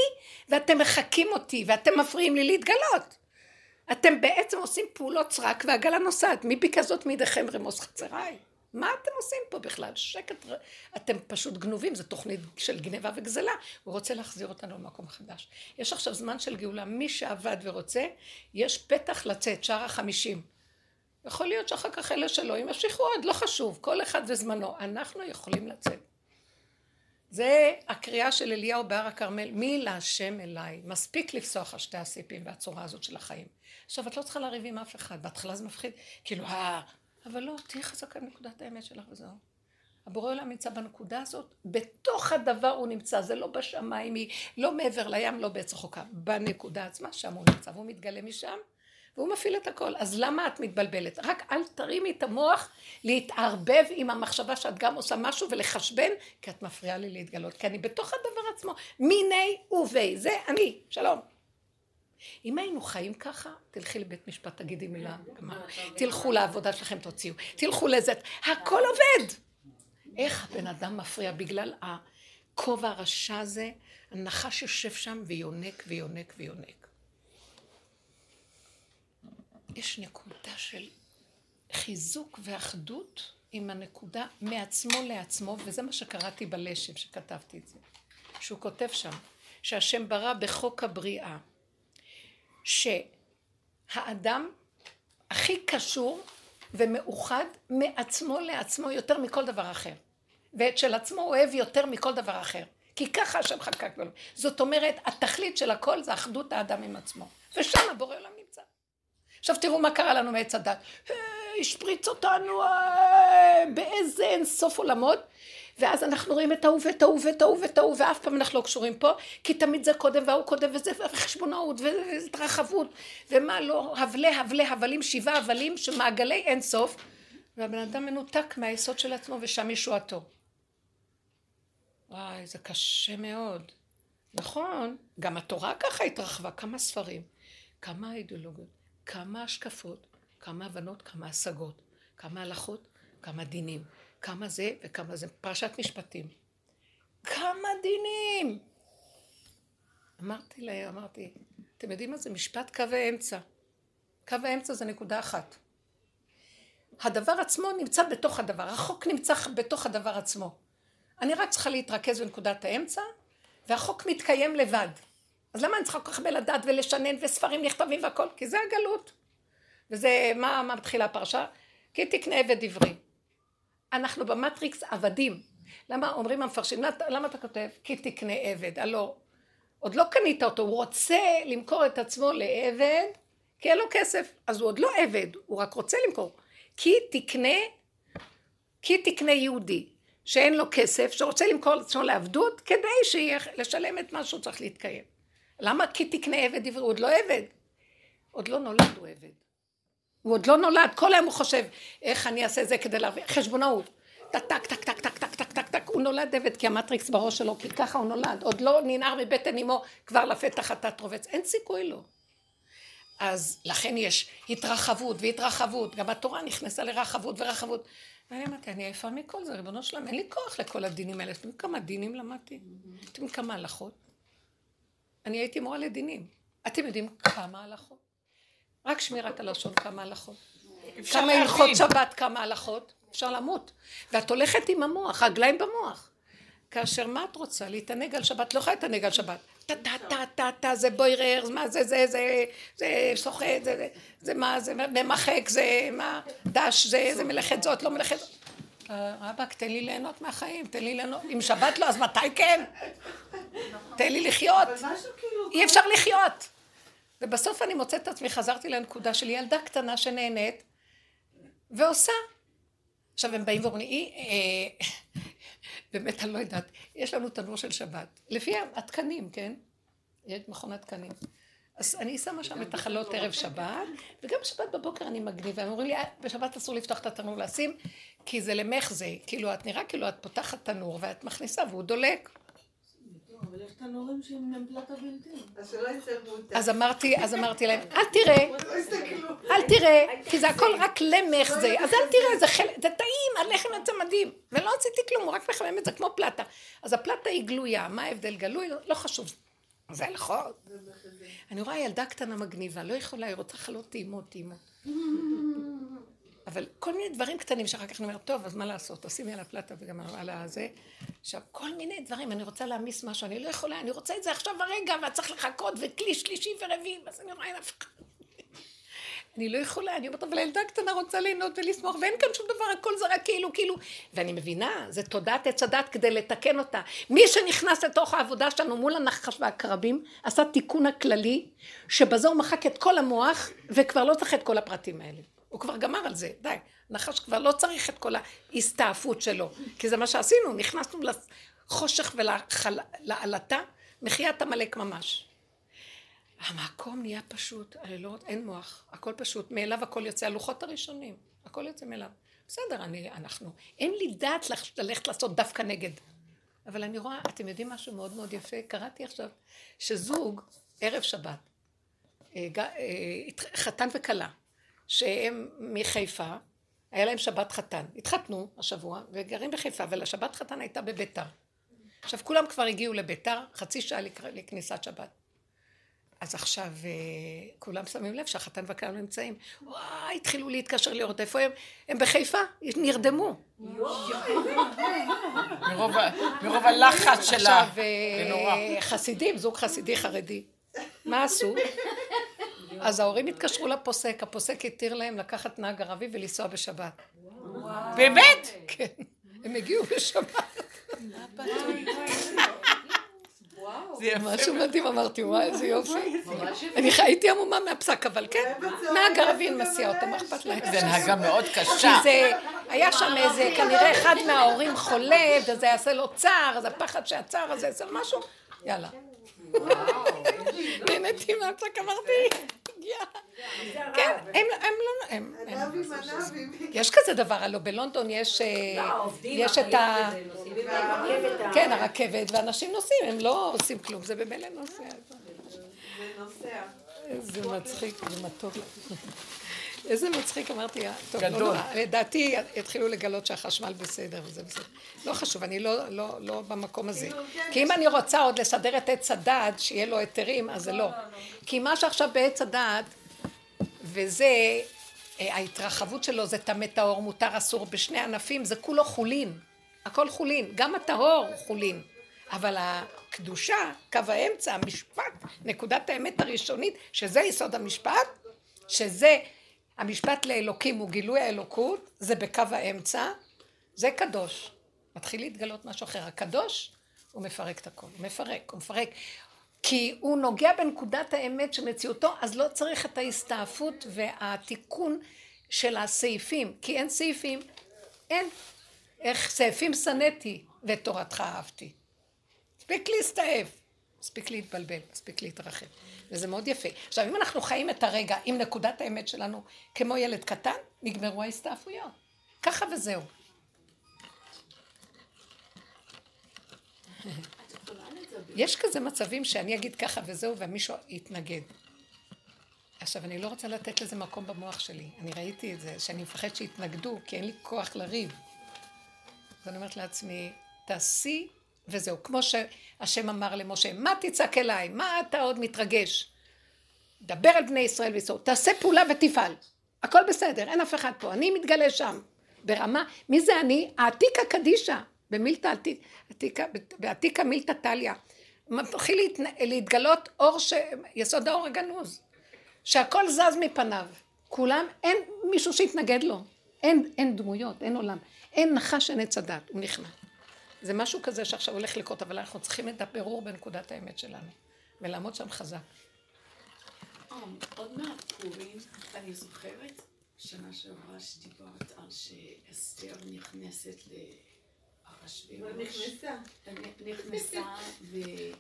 ואתם מחקים אותי ואתם מפריעים לי להתגלות. אתם בעצם עושים פעולות סרק והגלה נוסעת, מי בכזאת מידיכם רמוס חצריי? מה אתם עושים פה בכלל? שקט, אתם פשוט גנובים, זו תוכנית של גניבה וגזלה, הוא רוצה להחזיר אותנו למקום חדש. יש עכשיו זמן של גאולה, מי שעבד ורוצה, יש פתח לצאת, שער ה-50. יכול להיות שאחר כך אלה שלו, אם ימשיכו עוד, לא חשוב, כל אחד וזמנו, אנחנו יכולים לצאת. זה הקריאה של אליהו בהר הכרמל, מי להשם אליי, מספיק לפסוח על שתי הסיפים והצורה הזאת של החיים. עכשיו, את לא צריכה להריב עם אף אחד, בהתחלה זה מפחיד, כאילו, אבל לא, תהיה חזקה נקודת האמת שלך וזהו. הבורא עולם נמצא בנקודה הזאת, בתוך הדבר הוא נמצא, זה לא בשמיים, לא מעבר לים, לא בעץ החוקה, בנקודה עצמה, שם הוא נמצא, והוא מתגלה משם, והוא מפעיל את הכל. אז למה את מתבלבלת? רק אל תרימי את המוח להתערבב עם המחשבה שאת גם עושה משהו ולחשבן, כי את מפריעה לי להתגלות, כי אני בתוך הדבר עצמו, מיני ובי, זה אני, שלום. אם היינו חיים ככה, תלכי לבית משפט, תגידי מילה, תלכו לעבודה שלכם, תוציאו, תלכו לזה, הכל עובד. איך הבן אדם מפריע בגלל הכובע הרשע הזה, הנחש יושב שם ויונק ויונק ויונק. יש נקודה של חיזוק ואחדות עם הנקודה מעצמו לעצמו, וזה מה שקראתי בלשם שכתבתי את זה. שהוא כותב שם, שהשם ברא בחוק הבריאה, שהאדם הכי קשור ומאוחד מעצמו לעצמו יותר מכל דבר אחר, ואת של עצמו אוהב יותר מכל דבר אחר, כי ככה השם חקק לו. זאת אומרת, התכלית של הכל זה אחדות האדם עם עצמו, ושם הבורא עולם נמצא. עכשיו תראו מה קרה לנו מעץ הדת. השפריץ אותנו באיזה אין סוף עולמות, ואז אנחנו רואים את ההוא ואת ההוא ואת ההוא ואת ההוא, ואף פעם אנחנו לא קשורים פה, כי תמיד זה קודם והוא קודם, וזה חשבונאות והתרחבות, ומה לא, הבלים, 7 הבלים, שמעגלי אין סוף, והבן אדם מנותק מהיסוד של עצמו ושם ישועתו. וואי, זה קשה מאוד. נכון, גם התורה ככה התרחבה, כמה ספרים, כמה אידיאולוגיות, כמה השקפות, כמה הבנות, כמה השגות, כמה הלכות, כמה דינים, כמה זה וכמה זה, פרשת משפטים, כמה דינים. אמרתי להם, אתם יודעים מה זה משפט קו האמצע? קו האמצע זה נקודה אחת. הדבר עצמו נמצא בתוך הדבר, החוק נמצא בתוך הדבר עצמו. אני רק צריכה להתרכז בנקודת האמצע, והחוק מתקיים לבד. אז למה אני צריכה כל כך בלדעת ולשנן וספרים נכתבים והכל? כי זה הגלות. וזה מה מתחילה הפרשה? כי תקנה עבד עברי. אנחנו במטריקס עבדים. למה אומרים המפרשים? למה אתה כותב? כי תקנה עבד. הלא, עוד לא קנית אותו. הוא רוצה למכור את עצמו לעבד, כי אין לו כסף. אז הוא עוד לא עבד, הוא רק רוצה למכור. כי תקנה יהודי. שאין לו כסף, שרוצה למכור עצמו לעבדות, כדי לשלם את מה שהוא צריך להתקיים. למה? כי תקנה עבד עברי, הוא עוד לא עבד. עוד לא נולד הוא עבד. הוא עוד לא נולד, כל היום הוא חושב, איך אני אעשה זה כדי להביא, חשבונאות. טק, טק, טק, טק, טק, טק, טק, טק, טק, הוא נולד עבד, כי המטריקס בראש שלו, כי ככה הוא נולד. עוד לא ננער מבטן אמו, כבר לפתח התת רובץ, אין סיכוי לו. אז לכן יש התרחבות והתרחבות, גם התורה נכנסה לרחבות ורחבות. ואני אמרתי, אני עייפה מכל זה, ריבונו שלם, אין לי כוח לכל הדינים האלה. אתם כמה דינים למדתי? אתם כמה הלכות? אני הייתי מורה לדינים. אתם יודעים כמה הלכות? רק שמירת הלשון, כמה הלכות. כמה הלכות שבת, כמה הלכות? אפשר למות. ואת הולכת עם המוח, רגליים במוח. כאשר מה את רוצה? להתענג על שבת? לא יכולה להתענג על שבת. טה-טה-טה-טה-טה, זה בוירר, מה זה, זה, זה, זה שוחט, זה מה, זה ממחק, זה מה, דש, זה מלאכת זאת, לא מלאכת זאת. רבא, תן לי ליהנות מהחיים, תן לי ליהנות, אם שבת לא, אז מתי כן? תן לי לחיות. אי אפשר לחיות. ובסוף אני מוצאת את עצמי, חזרתי לנקודה שלי, ילדה קטנה שנהנית, ועושה. עכשיו הם באים ואומרים, באמת אני לא יודעת, יש לנו תנור של שבת, לפי התקנים, כן? יש מכון התקנים. אז אני שמה שם את החלות ערב שבת, וגם שבת בבוקר אני מגניבה, הם אומרים לי, בשבת אסור לפתוח את התנור לשים, כי זה למחזה, כאילו את נראה כאילו את פותחת תנור ואת מכניסה והוא דולק. אבל יש תנורים שהם נמפלת הבלתי. אז שלא יצא מותה. אז אמרתי להם, אל תראה, כי זה הכל רק למח זה. אז אל תראה, זה טעים, הלחם יצא מדהים. ולא עשיתי כלום, הוא רק מחמם את זה כמו פלטה. אז הפלטה היא גלויה, מה ההבדל גלוי? לא חשוב. זה הלכות. אני רואה ילדה קטנה מגניבה, לא יכולה, היא רוצה חלות טעימות. אבל כל מיני דברים קטנים שאחר כך נאמר, טוב, אז מה לעשות? תשימי על הפלטה וגם על הזה. עכשיו, כל מיני דברים, אני רוצה להמיס משהו, אני לא יכולה, אני רוצה את זה עכשיו הרגע, ואת צריך לחכות, וכלי שלישי ורביעי, אז אני רואה נפק. אני לא יכולה, אני אומרת, אבל הילדה קטנה רוצה ליהנות ולסמוך, ואין כאן שום דבר, הכל זה רק כאילו, ואני מבינה, זה תודעת הצדת כדי לתקן אותה. מי שנכנס לתוך העבודה שלנו מול הנחש והקרבים, עשה תיקון הכללי, שבזו הוא מחק את כל המוח, וכבר לא צריך את כל הפרטים האלה. הוא כבר גמר על זה, די, נחש כבר לא צריך את כל ההסתעפות שלו, כי זה מה שעשינו, נכנסנו לחושך ולעלתה, מחיית המלאק ממש. המקום נהיה פשוט, אין מוח, הכל פשוט, מאליו הכל יוצא, הלוחות הראשונים, הכל יוצא מאליו. בסדר, אנחנו, אין לי דעת ללכת לעשות דווקא נגד, אבל אני רואה, אתם יודעים משהו מאוד מאוד יפה, קראתי עכשיו, שזוג, ערב שבת, חתן וכלה, שהם מחיפה, היה להם שבת חתן, התחתנו השבוע וגרים בחיפה, ולשבת חתן הייתה בביתר. עכשיו כולם כבר הגיעו לביתר, חצי שעה לכניסת שבת. אז עכשיו כולם שמים לב שהחתן וכלל נמצאים, וואי, התחילו להתקשר לראות איפה הם, הם בחיפה, נרדמו. מרוב הלחץ שלה, ונורא. חסידים, זוג חסידי חרדי, מה עשו? אז ההורים התקשרו לפוסק, הפוסק התיר להם לקחת נהג ערבי ולנסוע בשבת. באמת? כן, הם הגיעו בשבת. משהו מדהים, אמרתי, וואי, איזה יופי. אני חייתי עמומה מהפסק, אבל כן, מהגרבין מסיע אותה, מה אכפת להם? זה נהגה מאוד קשה. היה שם איזה, כנראה אחד מההורים חולה, וזה יעשה לו צער, אז הפחד שהצער הזה יעשה משהו, יאללה. נהנתי מהפסק, אמרתי, כן, הם לא, הם יש כזה דבר, הלא בלונדון יש את ה כן, הרכבת, ואנשים נוסעים, הם לא עושים כלום, זה במילא נוסע. זה מצחיק, זה מתוק. איזה מצחיק, אמרתי, טוב, גדול. לדעתי, התחילו לגלות שהחשמל בסדר, וזה בסדר. לא חשוב, אני לא במקום הזה. כי אם אני רוצה עוד לסדר את עץ הדעת, שיהיה לו היתרים, אז זה לא. כי מה שעכשיו בעץ הדעת, וזה, ההתרחבות שלו, זה טמא טהור, מותר אסור בשני ענפים, זה כולו חולין. הכל חולין. גם הטהור חולין. אבל הקדושה, קו האמצע, המשפט, נקודת האמת הראשונית, שזה יסוד המשפט, שזה המשפט לאלוקים הוא גילוי האלוקות, זה בקו האמצע, זה קדוש. מתחיל להתגלות משהו אחר. הקדוש, הוא מפרק את הכל, הוא מפרק. כי הוא נוגע בנקודת האמת שמציאותו, אז לא צריך את ההסתעפות והתיקון של הסעיפים, כי אין סעיפים, אין. איך סעפים שנאתי ותורתך אהבתי. מספיק להסתעף, מספיק להתבלבל, מספיק להתרחב. וזה מאוד יפה. עכשיו, אם אנחנו חיים את הרגע עם נקודת האמת שלנו כמו ילד קטן, נגמרו ההסתעפויות. ככה וזהו. יש כזה מצבים שאני אגיד ככה וזהו, ומישהו יתנגד. עכשיו, אני לא רוצה לתת לזה מקום במוח שלי. אני ראיתי את זה, שאני מפחד שיתנגדו, כי אין לי כוח לריב. אז אני אומרת לעצמי, תעשי, וזהו, כמו שהשם אמר למשה, מה תצעק אליי? מה אתה עוד מתרגש? דבר על בני ישראל וישראל, תעשה פעולה ותפעל. הכל בסדר, אין אף אחד פה, אני מתגלה שם. ברמה, מי זה אני? העתיקה קדישה, במילתא עתיקה, בעתיקה מילתא טליה. מתחיל להתגלות אור, יסוד האור הגנוז, שהכל זז מפניו. כולם, אין מישהו שיתנגד לו. אין דמויות, אין עולם. אין נחש אין עץ הדעת, הוא נכנע. זה משהו כזה שעכשיו הולך לקרות, אבל אנחנו צריכים את הבירור בנקודת האמת שלנו, ולעמוד שם חזק. עוד מהפורים, אני זוכרת שנה שעברה שדיברת על שאסתר נכנסת לאחשוורוש. נכנסה, וזה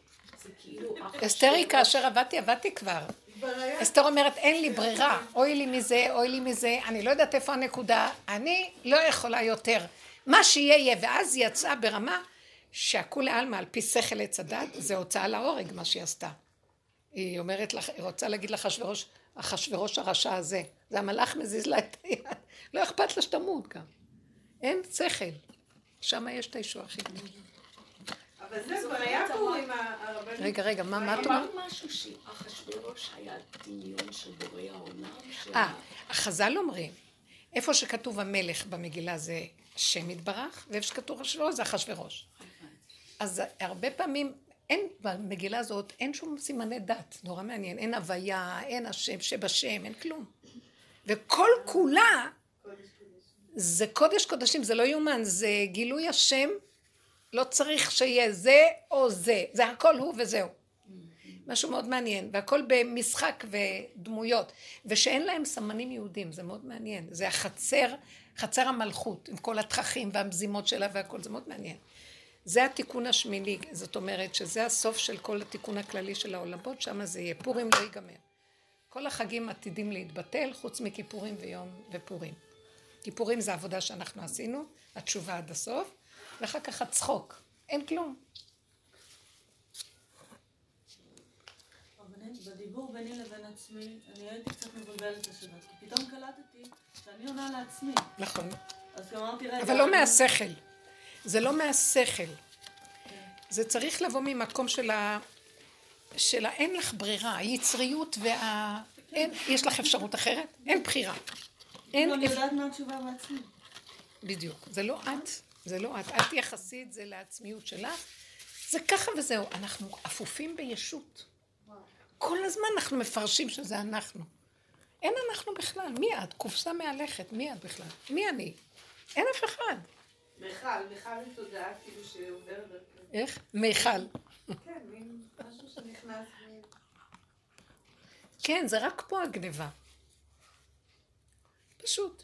כאילו... אסתרי, כאשר עבדתי כבר. אסתר אומרת, אין לי ברירה, אוי לי מזה, אני לא יודעת איפה הנקודה, אני לא יכולה יותר. מה שיהיה, ואז היא יצאה ברמה שהכולי עלמה, על פי שכל הצדד, זה הוצאה להורג מה שהיא עשתה. היא אומרת, היא רוצה להגיד לחשוורוש, החשוורוש הרשע הזה, זה המלאך מזיז לה את היד, לא אכפת לה שתמות גם. אין שכל, שם יש את הישוע הכי גדול. אבל זה כבר היה פה עם הרבנים. רגע, מה אתה אומר? היה משהו שהחשוורוש היה דמיון של בורא העולם. החז"ל אומרים, איפה שכתוב המלך במגילה זה שם יתברך, ואיפה שכתוב שלו זה אחשוורוש. אז הרבה פעמים אין במגילה הזאת, אין שום סימני דת, נורא מעניין, אין הוויה, אין השם, שבשם, אין כלום. וכל כולה זה קודש קודשים, זה לא יומן, זה גילוי השם, לא צריך שיהיה זה או זה, זה הכל הוא וזהו. משהו מאוד מעניין, והכל במשחק ודמויות, ושאין להם סמנים יהודים, זה מאוד מעניין, זה חצר המלכות, עם כל התככים והמזימות שלה והכל, זה מאוד מעניין. זה התיקון השמיני, זאת אומרת שזה הסוף של כל התיקון הכללי של העולמות, שם זה יהיה, פורים לא ייגמר. כל החגים עתידים להתבטל, חוץ מכיפורים ויום ופורים. כיפורים זה העבודה שאנחנו עשינו, התשובה עד הסוף, ואחר כך הצחוק, אין כלום. בדיבור ביני לבין עצמי, אני הייתי קצת מבולבלת השבת, כי פתאום קלטתי שאני עונה לעצמי. נכון. אז גם אמרתי רגע... אבל לא מהשכל. זה לא מהשכל. זה צריך לבוא ממקום של אין לך ברירה, היצריות וה... יש לך אפשרות אחרת? אין בחירה. אין... אני יודעת מה התשובה בעצמי. בדיוק. זה לא את, זה לא את. את יחסית, זה לעצמיות שלך. זה ככה וזהו. אנחנו אפופים בישות. כל הזמן אנחנו מפרשים שזה אנחנו. אין אנחנו בכלל. מי את? קופסה מהלכת. מי את בכלל? מי אני? אין אף אחד. מיכל היא תודעה כאילו שעוברת. איך? מיכל. כן, מין משהו כן, זה רק פה הגניבה. פשוט.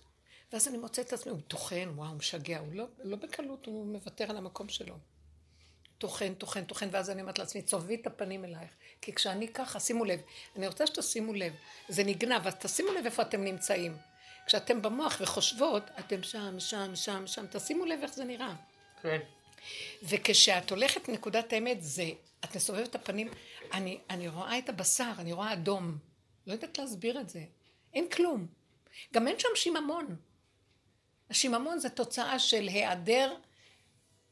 ואז אני מוצא את עצמי, הוא תוכן, וואו, הוא משגע, הוא לא בקלות, הוא מוותר על המקום שלו. תוכן, ואז אני אומרת לעצמי, צובבי את הפנים אלייך. כי כשאני ככה, שימו לב, אני רוצה שתשימו לב, זה נגנב, אז תשימו לב איפה אתם נמצאים. כשאתם במוח וחושבות, אתם שם, תשימו לב איך זה נראה. כן. וכשאת הולכת נקודת האמת זה, את מסובבת את הפנים, אני רואה את הבשר, אני רואה אדום. לא יודעת להסביר את זה. אין כלום. גם אין שם שיממון. השיממון זה תוצאה של היעדר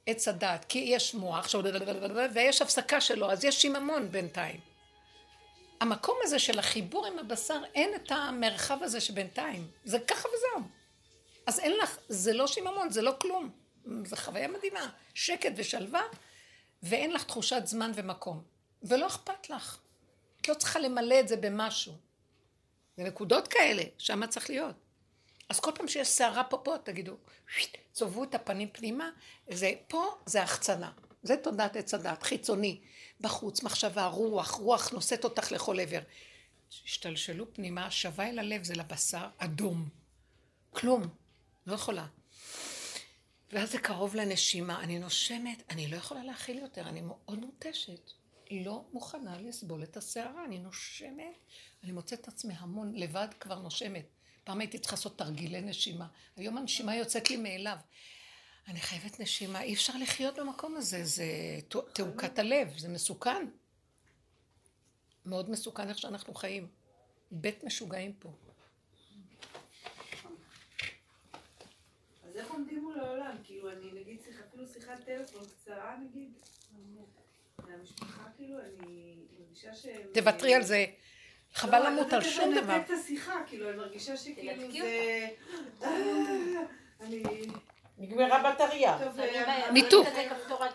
עץ הדעת, כי יש מוח שעוד ויש הפסקה שלו, אז יש שיממון בינתיים. המקום הזה של החיבור עם הבשר, אין את המרחב הזה שבינתיים. זה ככה וזהו. אז אין לך, זה לא שיממון, זה לא כלום. זה חוויה מדהימה, שקט ושלווה, ואין לך תחושת זמן ומקום. ולא אכפת לך. את לא צריכה למלא את זה במשהו. זה נקודות כאלה, שמה צריך להיות. אז כל פעם שיש שערה פה, תגידו, צובבו את הפנים פנימה, זה פה, זה החצנה. זה תודעת עץ הדעת, חיצוני. בחוץ, מחשבה, רוח נושאת אותך לכל עבר. השתלשלו פנימה, שווה אל הלב, זה לבשר אדום. כלום, לא יכולה. ואז זה קרוב לנשימה, אני נושמת, אני לא יכולה להכיל יותר, אני מאוד מותשת. לא מוכנה לסבול את השערה, אני נושמת, אני מוצאת את עצמי המון, לבד כבר נושמת. פעם הייתי צריכה לעשות תרגילי נשימה, היום הנשימה יוצאת לי מאליו. אני חייבת נשימה, אי אפשר לחיות במקום הזה, זה תעוקת הלב, זה מסוכן. מאוד מסוכן איך שאנחנו חיים. בית משוגעים פה. אז איך עומדים מול העולם? כאילו אני נגיד אפילו שיחת טלפון קצרה נגיד, מהמשפחה כאילו אני מרגישה ש... תוותרי על זה. חבל למות על שום דבר. לא, אני נתת את השיחה, כאילו אני מרגישה שכאילו זה... אני... נגמרה בטריה.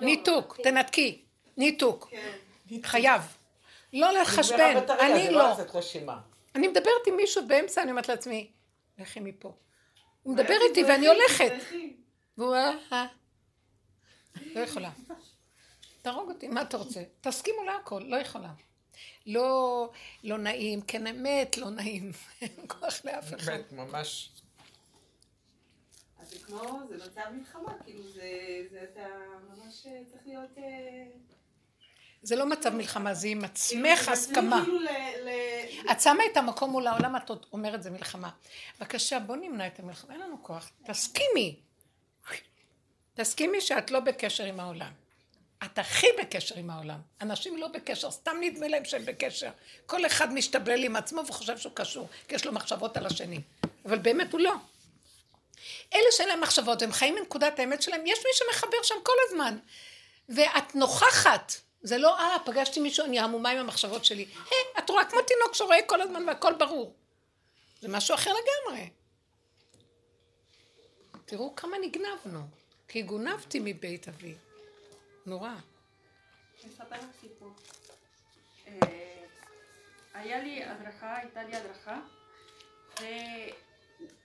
ניתוק, תנתקי, ניתוק, חייב. לא לחשבן, אני לא. אני מדברת עם מישהו באמצע, אני אומרת לעצמי, לכי מפה. הוא מדבר איתי ואני הולכת. והוא אמרה, לא יכולה. תרוג אותי, מה אתה רוצה? תסכימו להכל, לא יכולה. לא נעים, כן אמת, לא נעים. אין כוח לאף אחד. באמת, ממש... זה כמו, זה מצב מלחמה, כאילו זה אתה ממש צריך להיות... זה לא מצב מלחמה, זה עם עצמך הסכמה. את שמה את המקום מול העולם, את אומרת זה מלחמה. בבקשה, בוא נמנע את המלחמה, אין לנו כוח. תסכימי שאת לא בקשר עם העולם. את הכי בקשר עם העולם. אנשים לא בקשר, סתם נדמה להם שהם בקשר. כל אחד משתבלל עם עצמו וחושב שהוא קשור, כי יש לו מחשבות על השני. אבל באמת הוא לא. אלה שאין להם מחשבות, הם חיים מנקודת האמת שלהם, יש מי שמחבר שם כל הזמן, ואת נוכחת, זה לא, פגשתי מישהו, אני המומה עם המחשבות שלי, את רואה כמו תינוק שרואה כל הזמן והכל ברור, זה משהו אחר לגמרי. תראו כמה נגנבנו, כי גונבתי מבית אבי, נורא. אני אספר לך סיפור. הייתה לי הדרכה,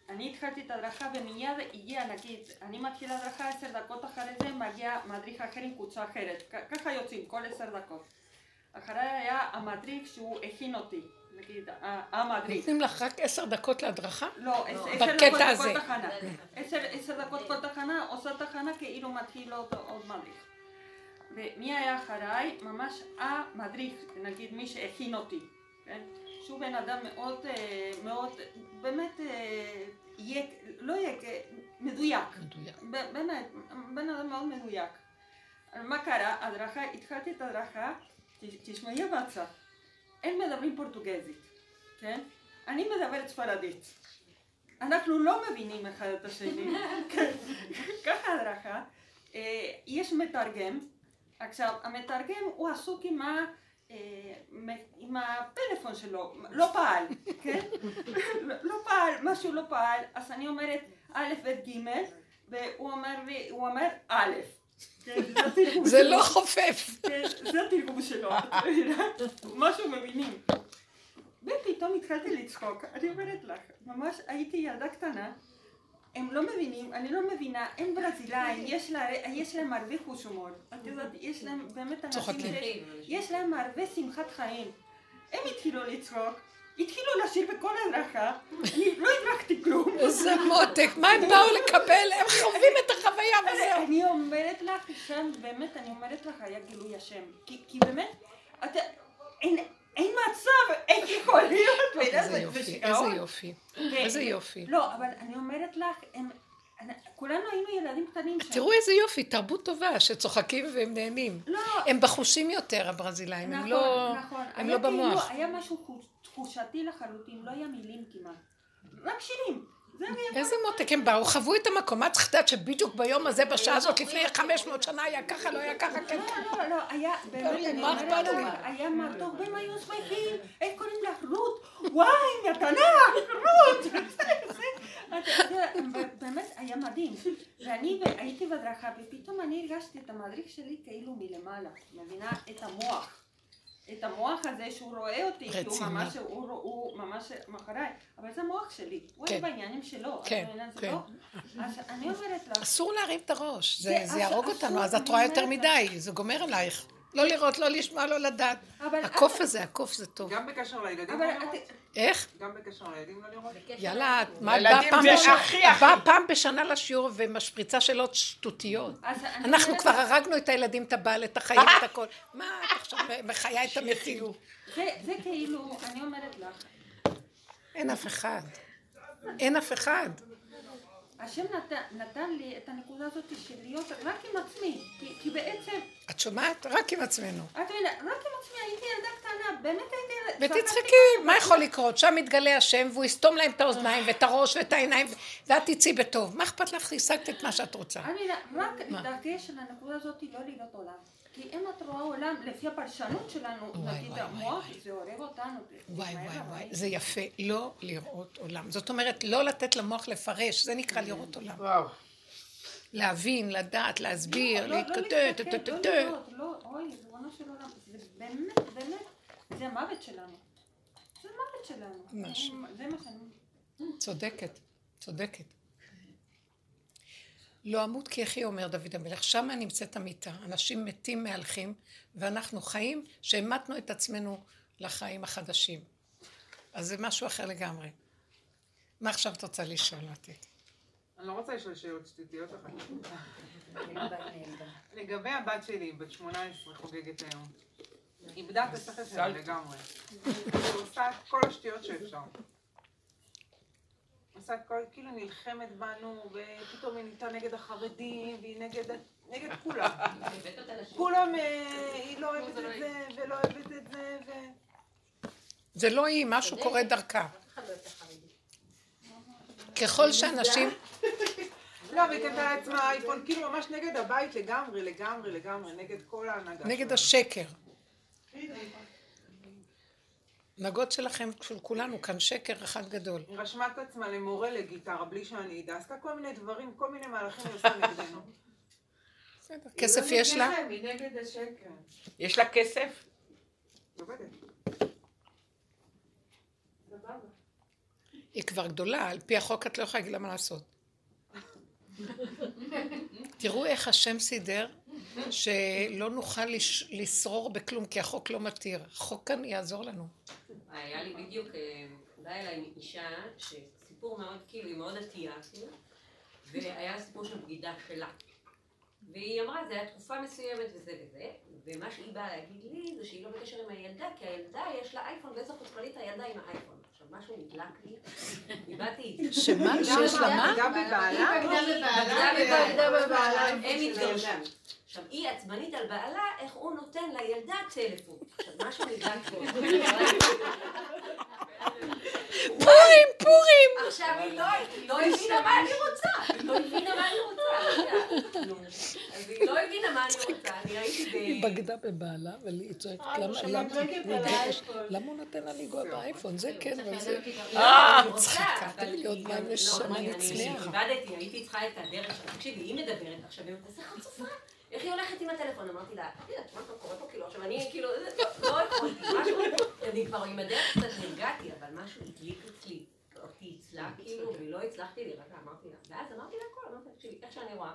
אני התחלתי את הדרכה ומיד הגיע, נגיד, אני מתחילה הדרכה 10 דקות אחרי זה, מגיע מדריך אחר עם קבוצה אחרת. ככה יוצאים, כל 10 דקות. אחרי היה המדריך שהוא הכין אותי, נגיד, המדריך. נותנים לך רק 10 דקות להדרכה? לא, 10 דקות כל תחנה. 10 דקות כל תחנה, עושה תחנה כאילו מתחיל עוד מדריך. ומי היה אחריי? ממש המדריך, נגיד, מי שהכין אותי, כן? שהוא בן אדם מאוד, מאוד, באמת, מדויק. באמת, בן אדם מאוד מדויק. מה קרה? הדרכה, התחלתי את הדרכה, תשמעי הבצע. הם מדברים פורטוגזית, כן? אני מדברת ספרדית. אנחנו לא מבינים אחד את השני. ככה הדרכה. יש מתרגם. עכשיו, המתרגם הוא עסוק עם הפלאפון שלו, לא פעל, כן? לא פעל, משהו לא פעל, אז אני אומרת א' ב' ג' והוא אומר א', זה לא חופף, זה התרגום שלו, משהו מבינים. ופתאום התחלתי לצחוק, אני אומרת לך, ממש הייתי ילדה קטנה, הם לא מבינים, אני לא מבינה, הם ברזילאים, יש להם הרבה חוש הומור. את יודעת, יש להם באמת אנשים שיש להם הרבה שמחת חיים. הם התחילו לצחוק, התחילו לשיר בכל הדרכה, אני לא הדרכתי כלום. איזה מותק, מה הם באו לקבל? הם חווים את החוויה וזהו. אני אומרת לך, שם באמת, אני אומרת לך, היה גילוי השם. כי באמת, אין מצב, איך יכול להיות. איזה יופי. לא, אבל אני אומרת לך, כולנו היינו ילדים קטנים שם. תראו איזה יופי, תרבות טובה, שצוחקים והם נהנים. הם בחושים יותר, הברזילאים, הם לא במוח. היה משהו תחושתי לחלוטין, לא היה מילים כמעט. רק שירים. איזה מותק, הם באו, חוו את המקום. מה צריך לדעת שבדיוק ביום הזה, בשעה הזאת, לפני 500 שנה היה ככה, לא היה ככה, כן? לא, היה, באמת, אני אומרת, היה מתוק, והם היו שמחים, איך קוראים לך רות? וואי, מתנה, רות! באמת היה מדהים, ואני הייתי בדרכה, ופתאום אני הרגשתי את המדריך שלי כאילו מלמעלה, מבינה את המוח. את המוח הזה שהוא רואה אותי, הוא ממש מחריי, אבל זה המוח שלי, הוא היה בעניינים שלו, אז אני אומרת לך... אסור להרים את הראש, זה יהרוג אותנו, אז את רואה יותר מדי, זה גומר עלייך. לא לראות, לא לשמוע, לא לדעת. הקוף הזה, הקוף זה טוב. גם בקשר לילדים לא לראות. איך? גם בקשר לילדים לא לראות. יאללה, באה פעם בשנה לשיעור ומשפריצה שאלות שטותיות. אנחנו כבר הרגנו את הילדים, את הבעל, את החיים, את הכל. מה, את עכשיו מחיה את המציאות. זה כאילו, אני אומרת לך. אין אף אחד. השם נתן לי את הנקודה הזאת של להיות רק עם עצמי, כי בעצם... את שומעת? רק עם עצמנו. את יודעת, רק עם עצמי, הייתי ילדה קטנה, באמת הייתי... ותצחקי, מה יכול לקרות? שם מתגלה השם והוא יסתום להם את האוזניים ואת הראש ואת העיניים ואת תצאי בטוב. מה אכפת לך? השגת את מה שאת רוצה. אני רק לדעתי של הנקודה הזאת לא להיות עולם. כי אם את רואה עולם, לפי הפרשנות שלנו, נגיד המוח, זה הורג אותנו. וואי, זה יפה, לא לראות עולם. זאת אומרת, לא לתת למוח לפרש, זה נקרא לראות עולם. להבין, לדעת, להסביר, להתקטט, לא, אוי, לזרונו של עולם, זה באמת, זה המוות שלנו. זה מה שאני... צודקת. לא אמות כי אחי, אומר דוד המלך, שם נמצאת המיטה, אנשים מתים מהלכים, ואנחנו חיים שהמתנו את עצמנו לחיים החדשים. אז זה משהו אחר לגמרי. מה עכשיו את רוצה לשאול אותי? אני לא רוצה לשאול שאלות שתתיות אחר. לגבי הבת שלי, בת 18, חוגגת היום. איבדה את השכל שלה לגמרי. היא עושה את כל השטויות שאפשר. עושה כאילו נלחמת בנו, ופתאום היא נהייתה נגד החרדים, והיא נגד כולם. כולם, היא לא אוהבת את זה, ולא אוהבת את זה, ו... זה לא היא, משהו קורה דרכה. ככל שאנשים... לא, והיא קנתה לעצמה אייפון, כאילו ממש נגד הבית לגמרי, נגד כל ההנהגה. נגד השקר. נגות שלכם, של כולנו, כאן שקר אחד גדול. היא רשמה את עצמה למורה לגיטרה, בלי שאני ידעה, עשתה כל מיני דברים, כל מיני מהלכים היא עושה נגדנו. בסדר, כסף יש לה? היא נגד השקר. יש לה כסף? עובדת. סבבה. היא כבר גדולה, על פי החוק את לא יכולה להגיד למה לעשות. תראו איך השם סידר, שלא נוכל לסרור בכלום, כי החוק לא מתיר. החוק כאן יעזור לנו. היה לי בדיוק, באה אליי אישה, שסיפור מאוד, כאילו, היא מאוד עטייה, והיה סיפור של בגידה שלה. והיא אמרה, זה היה תקופה מסוימת וזה, ומה שהיא באה להגיד לי, זה שהיא לא בקשר עם הילדה, כי הילדה יש לה אייפון, ואיזו חוצפנית הילדה עם האייפון. עכשיו, משהו נדלק לי, ניבאתי... שמה? שיש לה מה? בגדה בבעלה? בגדה בבעלה. הם התגרשו. עכשיו, היא עצבנית על בעלה, איך הוא נותן לילדה טלפון. עכשיו, משהו נדלק לי. פורים! עכשיו, היא לא הבינה מה אני רוצה. אז היא לא הבינה מה אני רוצה. אני ראיתי ב... היא בגדה בבעלה, והיא צועקת למה הוא נותן לה לגוע באייפון? זה כן, וזה... צחקה, תן לי עוד מה נשמה נצליח. הייתי צריכה את הדרך, תקשיבי, היא מדברת עכשיו, וזה חצופה. איך היא הולכת עם הטלפון? אמרתי לה, מה אתה קורא פה? כאילו, עכשיו אני כאילו, לא יכולתי, משהו, אני כבר עם הדרך קצת נרגעתי, אבל משהו הדליק אצלי, אותי אצלה, כאילו, ולא הצלחתי להירגע, אמרתי לה, ואז אמרתי לה הכל, אמרתי לה, תקשיבי, איך שאני רואה,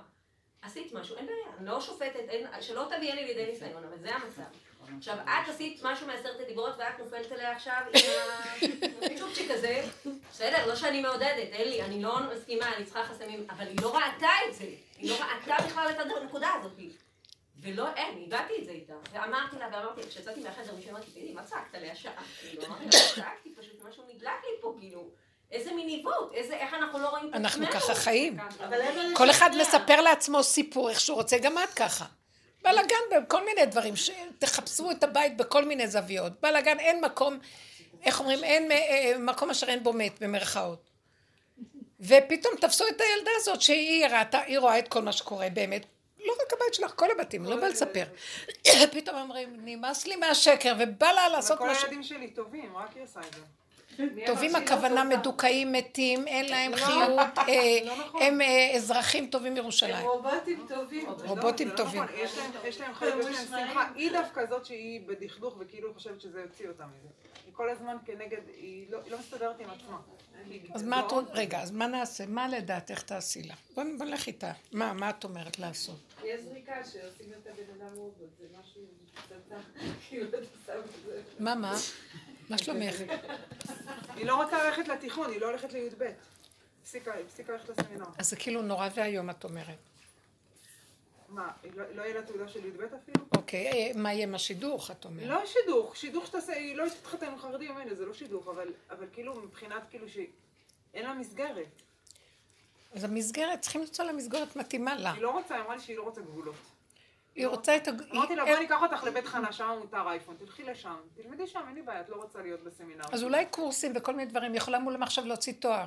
עשית משהו, אין בעיה, אני לא שופטת, שלא תביא לי לידי ניסיון, אבל זה המצב. עכשיו, את עשית משהו מעשרת הדיברות ואת נופלת עליה עכשיו עם הצ'ופצ'יק הזה, בסדר, לא שאני מעודדת, אלי, אני לא מסכימה, אני צריכה חסמים, אבל היא לא ראתה את זה, היא לא ראתה בכלל את הנקודה הזאת. ולא, אין, הבאתי את זה איתה, ואמרתי לה, כשצאתי מהחדר, מישהו אמרתי, תגידי, מה צעקת עליה שעה? כאילו, אמרתי לה, צעקתי, פשוט משהו נדלק לי פה, כאילו. איזה מניבות, איך אנחנו לא רואים את עצמנו. אנחנו ככה חיים. כל אחד מספר לעצמו סיפור איך שהוא רוצה, גם את ככה. בלגן בכל מיני דברים, תחפשו את הבית בכל מיני זוויות. בלגן אין מקום, איך אומרים, אין מקום אשר אין בו מת במרכאות. ופתאום תפסו את הילדה הזאת שהיא ראתה, היא רואה את כל מה שקורה באמת. לא רק הבית שלך, כל הבתים, לא בא לספר. פתאום אומרים, נמאס לי מהשקר ובא לה לעשות משהו. וכל הילדים שלי טובים, רק היא עושה את זה. טובים הכוונה מדוכאים מתים, אין להם חיות, הם אזרחים טובים ירושלים. רובוטים טובים. רובוטים טובים. יש להם חיות, יש להם שמחה. היא דווקא זאת שהיא בדכדוך וכאילו חושבת שזה יוציא אותם מזה. היא כל הזמן כנגד, היא לא מסתדרת עם עצמה. אז מה את אומרת? רגע, אז מה נעשה? מה לדעת? איך תעשי לה? בוא נלך איתה. מה את אומרת לעשות? יש זריקה שעושים את הבן אדם רובוט, זה משהו שצטה, כאילו את עושה בזה. מה? מה שלומך? היא לא רוצה ללכת לתיכון, היא לא הולכת ל-י"ב. הפסיקה ללכת לסמינר. אז זה כאילו נורא והיום את אומרת. מה, לא יהיה לה תעודה של י"ב אפילו? אוקיי, מה יהיה מה שידוך את אומרת? לא שידוך, שידוך שתעשה, היא לא התחתן עם חרדים, זה לא שידוך, אבל כאילו מבחינת כאילו שאין לה מסגרת. אז המסגרת, צריכים למצוא לה מסגרת מתאימה לה. היא לא רוצה, היא אמרה לי שהיא לא רוצה גבולות. היא רוצה את... אמרתי לה, בוא ניקח אותך לבית חנה, שם מותר אייפון, תלכי לשם, תלמדי שם, אין לי בעיה, את לא רוצה להיות בסמינר. אז אולי קורסים וכל מיני דברים, יכולה מול המחשב להוציא תואר,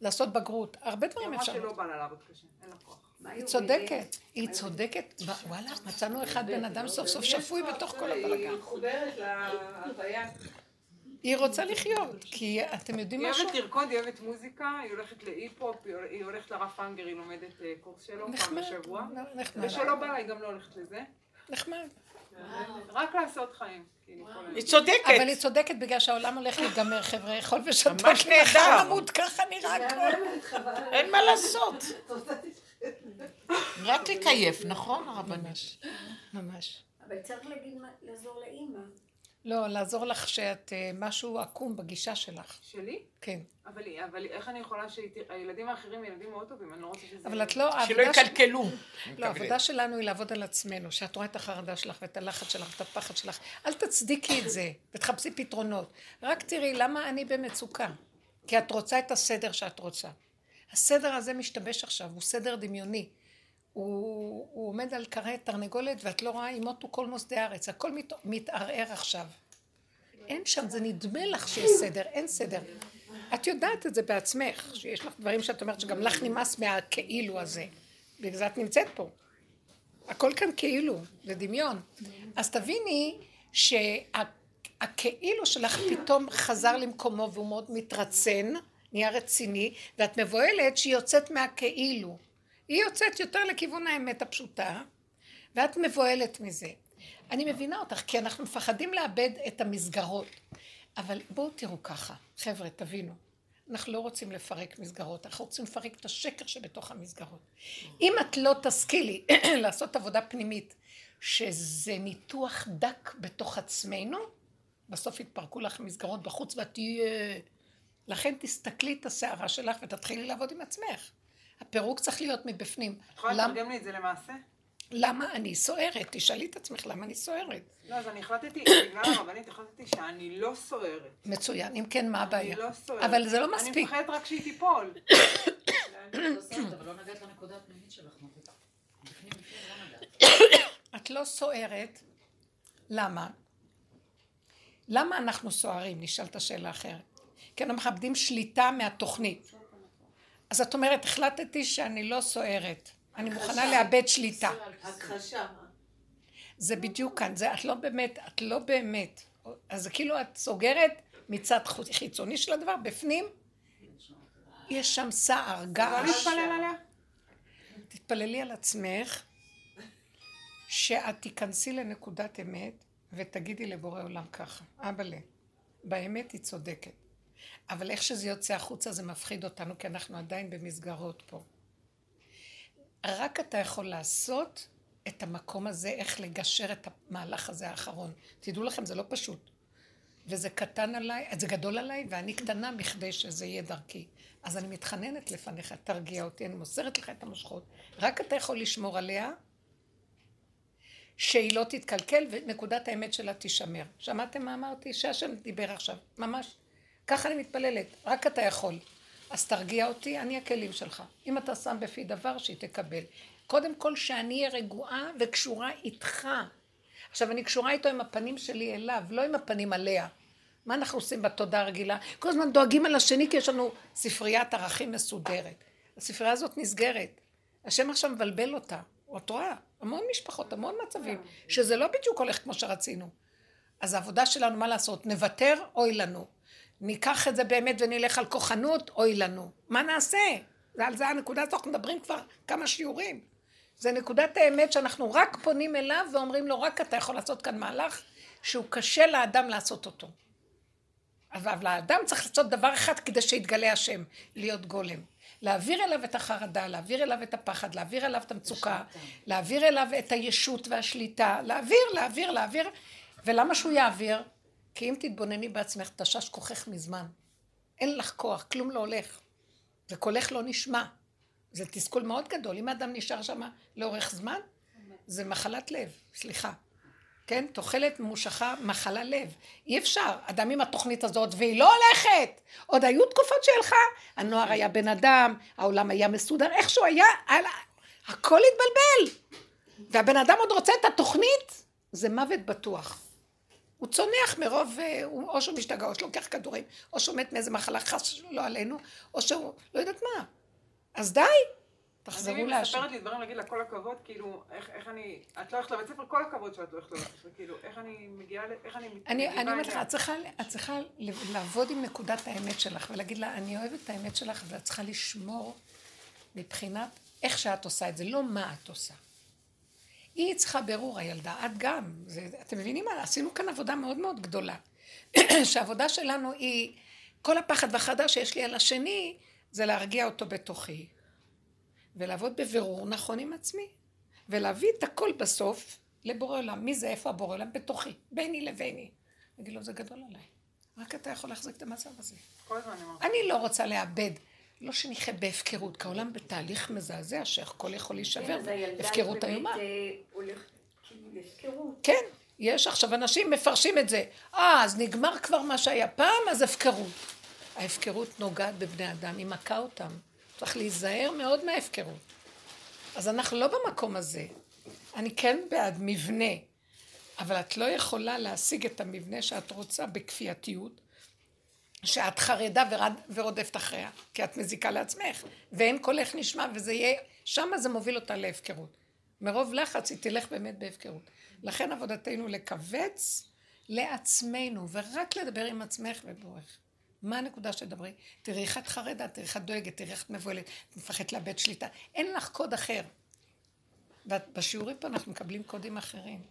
לעשות בגרות, הרבה דברים אפשר. היא אמרה שלא בא לה לעבוד קשה, אין לה כוח. היא צודקת, וואלה, מצאנו אחד בן אדם סוף סוף שפוי בתוך כל הבלגן. היא חוברת להוויה. היא רוצה לחיות, כי אתם יודעים משהו? היא אוהבת לרקוד, היא אוהבת מוזיקה, היא הולכת להיפ-הופ, היא הולכת לרף אנגר, היא לומדת קורס שלו פעם בשבוע. ושלא בא לה, היא גם לא הולכת לזה. נחמד. רק לעשות חיים. היא צודקת. אבל היא צודקת בגלל שהעולם הולך להיגמר, חבר'ה, יכול ושתות לחם עמוד, ככה נראה הכל. אין מה לעשות. רק לקייף, נכון הרבנש? ממש. אבל צריך להגיד לעזור לאימא. לא, לעזור לך שאת משהו עקום בגישה שלך. שלי? כן. אבל איך אני יכולה שהילדים האחרים ילדים מאוד טובים, אני לא רוצה שזה... אבל את לא... שלא יקלקלו. לא, העבודה שלנו היא לעבוד על עצמנו, שאת רואה את החרדה שלך ואת הלחץ שלך, את הפחד שלך. אל תצדיקי את זה ותחפשי פתרונות. רק תראי למה אני במצוקה. כי את רוצה את הסדר שאת רוצה. הסדר הזה משתבש עכשיו, הוא סדר דמיוני. הוא עומד על קרי תרנגולת ואת לא רואה אימותו כל מוסדי הארץ, הכל מתערער עכשיו. אין שם, זה נדמה לך שיש סדר, אין סדר. את יודעת את זה בעצמך, שיש לך דברים שאת אומרת שגם לך נמאס מהכאילו הזה, בגלל זה את נמצאת פה. הכל כאן כאילו, זה דמיון. אז תביני שהכאילו שלך פתאום חזר למקומו והוא מאוד מתרצן, נהיה רציני, ואת מבועלת שהיא יוצאת מהכאילו. היא יוצאת יותר לכיוון האמת הפשוטה, ואת מבועלת מזה. אני מבינה אותך, כי אנחנו מפחדים לאבד את המסגרות. אבל בואו תראו ככה, חבר'ה, תבינו. אנחנו לא רוצים לפרק מסגרות, אנחנו רוצים לפרק את השקר שבתוך המסגרות. אם את לא תשכילי לעשות עבודה פנימית, שזה ניתוח דק בתוך עצמנו, בסוף יתפרקו לך מסגרות בחוץ ותהיה... לכן תסתכלי את השערה שלך ותתחילי לעבוד עם עצמך. הפירוק צריך להיות מבפנים. את יכולה לתרגם לי את זה למעשה? למה אני סוערת? תשאלי את עצמך למה אני סוערת. לא, אז אני החלטתי, בגלל הרבנית החלטתי שאני לא סוערת. מצוין, אם כן מה הבעיה? אני לא סוערת. אבל זה לא מספיק. אני מפחדת רק שהיא תיפול. אני לא סוערת, אבל לא נגעת לנקודה הפנימית שלך. את לא סוערת. למה? למה אנחנו סוערים? נשאלת השאלה אחרת. כי אנחנו מכבדים שליטה מהתוכנית. אז את אומרת, החלטתי שאני לא סוערת. אני מוכנה לאבד שליטה. הכחשה. זה בדיוק כאן. את לא באמת. אז כאילו את סוגרת מצד חיצוני של הדבר, בפנים, יש שם סער, געש. לא להתפלל עליה. תתפללי על עצמך, שאת תיכנסי לנקודת אמת, ותגידי לבורא עולם ככה. אבאלה, באמת היא צודקת. אבל איך שזה יוצא החוצה זה מפחיד אותנו, כי אנחנו עדיין במסגרות פה. רק אתה יכול לעשות את המקום הזה, איך לגשר את המהלך הזה האחרון. תדעו לכם, זה לא פשוט. וזה קטן עליי, זה גדול עליי, ואני קטנה מכדי שזה יהיה דרכי. אז אני מתחננת לפניך, תרגיע אותי, אני מוסרת לך את המשכות. רק אתה יכול לשמור עליה, שהיא לא תתקלקל, ונקודת האמת שלה תישמר. שמעתם מה אמרתי? שהשם דיבר עכשיו, ממש. ככה אני מתפללת, רק אתה יכול. אז תרגיע אותי, אני הכלים שלך. אם אתה שם בפי דבר, שהיא תקבל. קודם כל שאני אהיה רגועה וקשורה איתך. עכשיו, אני קשורה איתו עם הפנים שלי אליו, לא עם הפנים עליה. מה אנחנו עושים בתודה הרגילה? כל הזמן דואגים על השני, כי יש לנו ספריית ערכים מסודרת. הספרייה הזאת נסגרת. השם עכשיו מבלבל אותה. את רואה, המון משפחות, המון מצבים, שזה לא בדיוק הולך כמו שרצינו. אז העבודה שלנו, מה לעשות? נוותר, אוי לנו. ניקח את זה באמת ונלך על כוחנות, אוי לנו. מה נעשה? ועל זה הנקודה הזאת, אנחנו מדברים כבר כמה שיעורים. זה נקודת האמת שאנחנו רק פונים אליו ואומרים לו, רק אתה יכול לעשות כאן מהלך שהוא קשה לאדם לעשות אותו. אבל האדם צריך לעשות דבר אחד כדי שיתגלה השם, להיות גולם. להעביר אליו את החרדה, להעביר אליו את הפחד, להעביר אליו את המצוקה, להעביר אליו את הישות והשליטה, להעביר. ולמה שהוא יעביר? כי אם תתבונני בעצמך, תשש כוחך מזמן. אין לך כוח, כלום לא הולך. וקולך לא נשמע. זה תסכול מאוד גדול. אם האדם נשאר שם לאורך זמן, זה מחלת לב, סליחה. כן? תוחלת ממושכה, מחלה לב. אי אפשר. אדם עם התוכנית הזאת, והיא לא הולכת. עוד היו תקופות שלך. הנוער היה בן אדם, העולם היה מסודר, איכשהו היה, הכל התבלבל. והבן אדם עוד רוצה את התוכנית, זה מוות בטוח. הוא צונח מרוב, או שהוא משתגע, או שלוקח כדורים, או שהוא מת מאיזה מחלה חס שלא עלינו, או שהוא, לא יודעת מה. אז די, תחזרו להשם. אני מספרת לי דברים להגיד לה, כל הכבוד, כאילו, איך אני, את לא הולכת לבית ספר, כל הכבוד שאת לא הולכת לבית ספר, כאילו, איך אני מגיעה, איך אני... אני אומרת לך, את צריכה לעבוד עם נקודת האמת שלך, ולהגיד לה, אני אוהבת את האמת שלך, ואת צריכה לשמור מבחינת איך שאת עושה את זה, לא מה את עושה. היא צריכה ברור, הילדה, את גם, זה, אתם מבינים מה, עשינו כאן עבודה מאוד מאוד גדולה, שהעבודה שלנו היא, כל הפחד והחרדה שיש לי על השני, זה להרגיע אותו בתוכי, ולעבוד בבירור נכון עם עצמי, ולהביא את הכל בסוף לבורא עולם, מי זה, איפה הבורא עולם? בתוכי, ביני לביני. נגיד לו, זה גדול עליי, רק אתה יכול להחזיק את המצב הזה. אני לא רוצה לאבד, לא שנחיה בהפקרות, כי העולם בתהליך מזעזע, שהכל יכול להישבר, הפקרות היומה. כן, יש עכשיו אנשים מפרשים את זה, אז נגמר כבר מה שהיה פעם, אז הפקרות. ההפקרות נוגעת בבני אדם, היא מכה אותם. צריך להיזהר מאוד מההפקרות. אז אנחנו לא במקום הזה. אני כן בעד מבנה, אבל את לא יכולה להשיג את המבנה שאת רוצה בכפייתיות, שאת חרדה ורודפת אחריה, כי את מזיקה לעצמך, ואין קולך נשמע, וזה יהיה, שמה זה מוביל אותה להפקרות. מרוב לחץ היא תלך באמת בהפקרות. לכן עבודתנו לקבץ לעצמנו, ורק לדבר עם עצמך ובורך. מה הנקודה שדברי? תראי איך את חרדה, תראי איך את דואגת, תראי איך את מבוהלת, מפחדת לאבד שליטה. אין לך קוד אחר. ובשיעורים פה אנחנו מקבלים קודים אחרים.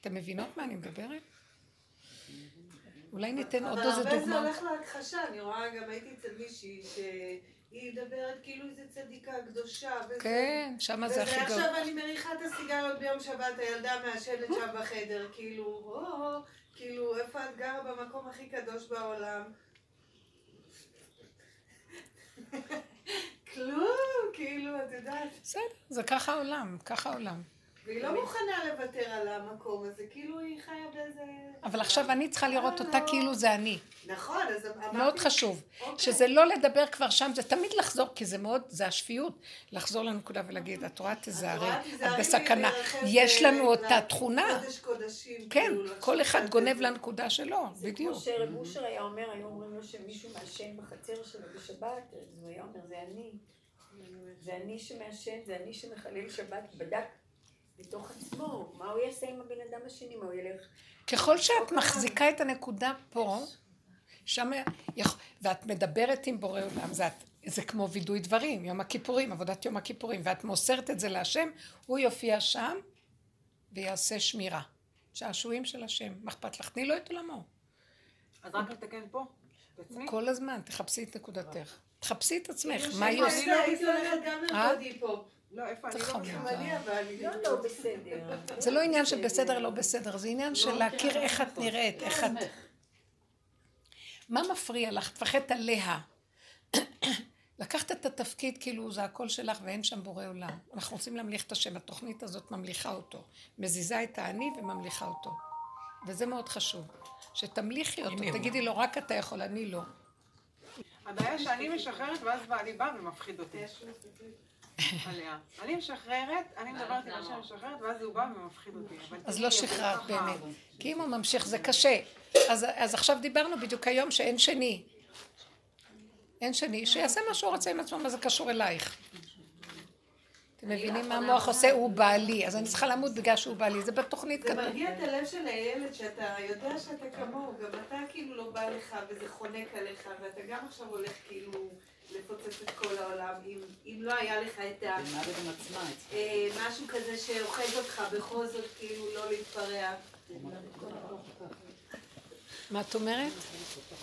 אתם מבינות מה אני מדברת? אולי ניתן עוד איזה דוגמה. אבל הרבה זה הולך להכחשה, אני רואה, גם הייתי אצל מישהי שהיא מדברת כאילו איזה צדיקה קדושה. כן, שמה זה הכי גדול. ועכשיו אני מריחה את הסיגריות ביום שבת, הילדה מהשלט שם בחדר, כאילו, איפה את גרה במקום הכי קדוש בעולם? כלום, כאילו, את יודעת. בסדר, זה ככה העולם, ככה העולם. והיא לא מוכנה לוותר על המקום הזה, כאילו היא חיה באיזה... אבל עכשיו אני צריכה לראות אותה כאילו זה אני. נכון, אז אמרתי... מאוד חשוב, שזה לא לדבר כבר שם, זה תמיד לחזור, כי זה מאוד, זה השפיות, לחזור לנקודה ולהגיד, את רואה תזהרי, את בסכנה, יש לנו אותה תכונה. קודש קודשים. כן, כל אחד גונב לנקודה שלו, בדיוק. זה כמו שרב אושר היה אומר, היו אומרים לו שמישהו מעשן בחצר שלו בשבת, אז הוא היה אומר, זה אני. זה אני שמעשן, זה אני שמחלל שבת, בדק. בתוך עצמו, מה הוא יעשה עם הבן אדם השני, מה הוא ילך? ככל שאת מחזיקה את הנקודה פה, שם, ואת מדברת עם בורא עולם, זה כמו וידוי דברים, יום הכיפורים, עבודת יום הכיפורים, ואת מוסרת את זה להשם, הוא יופיע שם ויעשה שמירה. שעשועים של השם, מחפת לך, תני לו את עולמו. אז רק לתקן פה, בעצמי? כל הזמן, תחפשי את נקודתך, תחפשי את עצמך, מה היא עושה? הייתי הולכת גם לבודי פה. לא, איפה אני לא מסמלי, אבל... לא בסדר. זה לא עניין של בסדר, לא בסדר, זה עניין של להכיר איך את נראית, איך את... מה מפריע לך? תפחת עליה. לקחת את התפקיד כאילו זה הכל שלך ואין שם בורא עולם. אנחנו רוצים להמליך את השם, התוכנית הזאת ממליכה אותו. מזיזה את העני וממליכה אותו. וזה מאוד חשוב. שתמליכי אותו, תגידי לו רק אתה יכול, אני לא. הבעיה שאני משחררת ואז בעלי בא ומפחיד אותי. עליה. אני משחררת, אני מדברת עם השם משחררת ואז הוא בא ומפחיד אותי. אז לא שחררת באמת. כי אם הוא ממשיך זה קשה. אז עכשיו דיברנו בדיוק היום שאין שני. אין שני, שיעשה מה שהוא רוצה עם עצמו, מה זה קשור אלייך. אתם מבינים מה המוח עושה? הוא בעלי, אז אני צריכה למות בגלל שהוא בעלי, זה בתוכנית כתוב. זה מרגיע את הלב של הילד, שאתה יודע שאתה כמוהו, גם אתה כאילו לא בא לך וזה חונק עליך, ואתה גם עכשיו הולך כאילו לפוצץ את כל העולם, אם לא היה לך את ה... משהו כזה שאוחז אותך בכל זאת, כאילו לא להתפרע. מה את אומרת?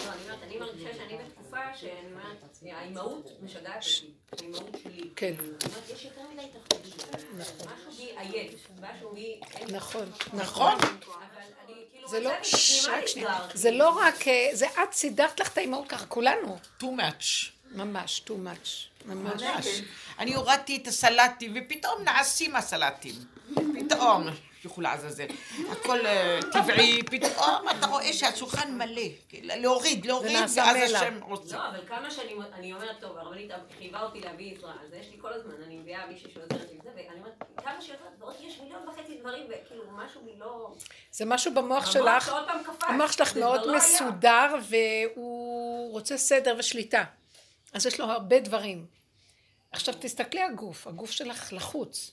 לא, אני מרגישה שאני בתקופה שהאימהות משגעת אותי, האימהות שלי. כן. אני אומרת, יש יותר מדי תחתיבים. נכון. משהו בי עייף, משהו בי... נכון, נכון. זה לא... זה לא רק... זה את סידרת לך את האימהות ככה, כולנו. too much. ממש, too much. ממש. אני הורדתי את הסלטים, ופתאום נעשים הסלטים. פתאום. יכולה עזאזל. הכל טבעי, פתאום אתה רואה שהשולחן מלא. להוריד, ואז השם רוצה. לא, אבל כמה שאני אומרת טוב, הרבנית חייבה אותי להביא עזרה, אז יש לי כל הזמן, אני מביאה מישהו שעוזרת עם זה, ואני אומרת, כמה שיותר דברות, יש 1.5 מיליון דברים, וכאילו משהו מלא... זה משהו במוח שלך, המוח שלך מאוד מסודר, והוא רוצה סדר ושליטה. אז יש לו הרבה דברים. עכשיו תסתכלי הגוף, הגוף שלך לחוץ.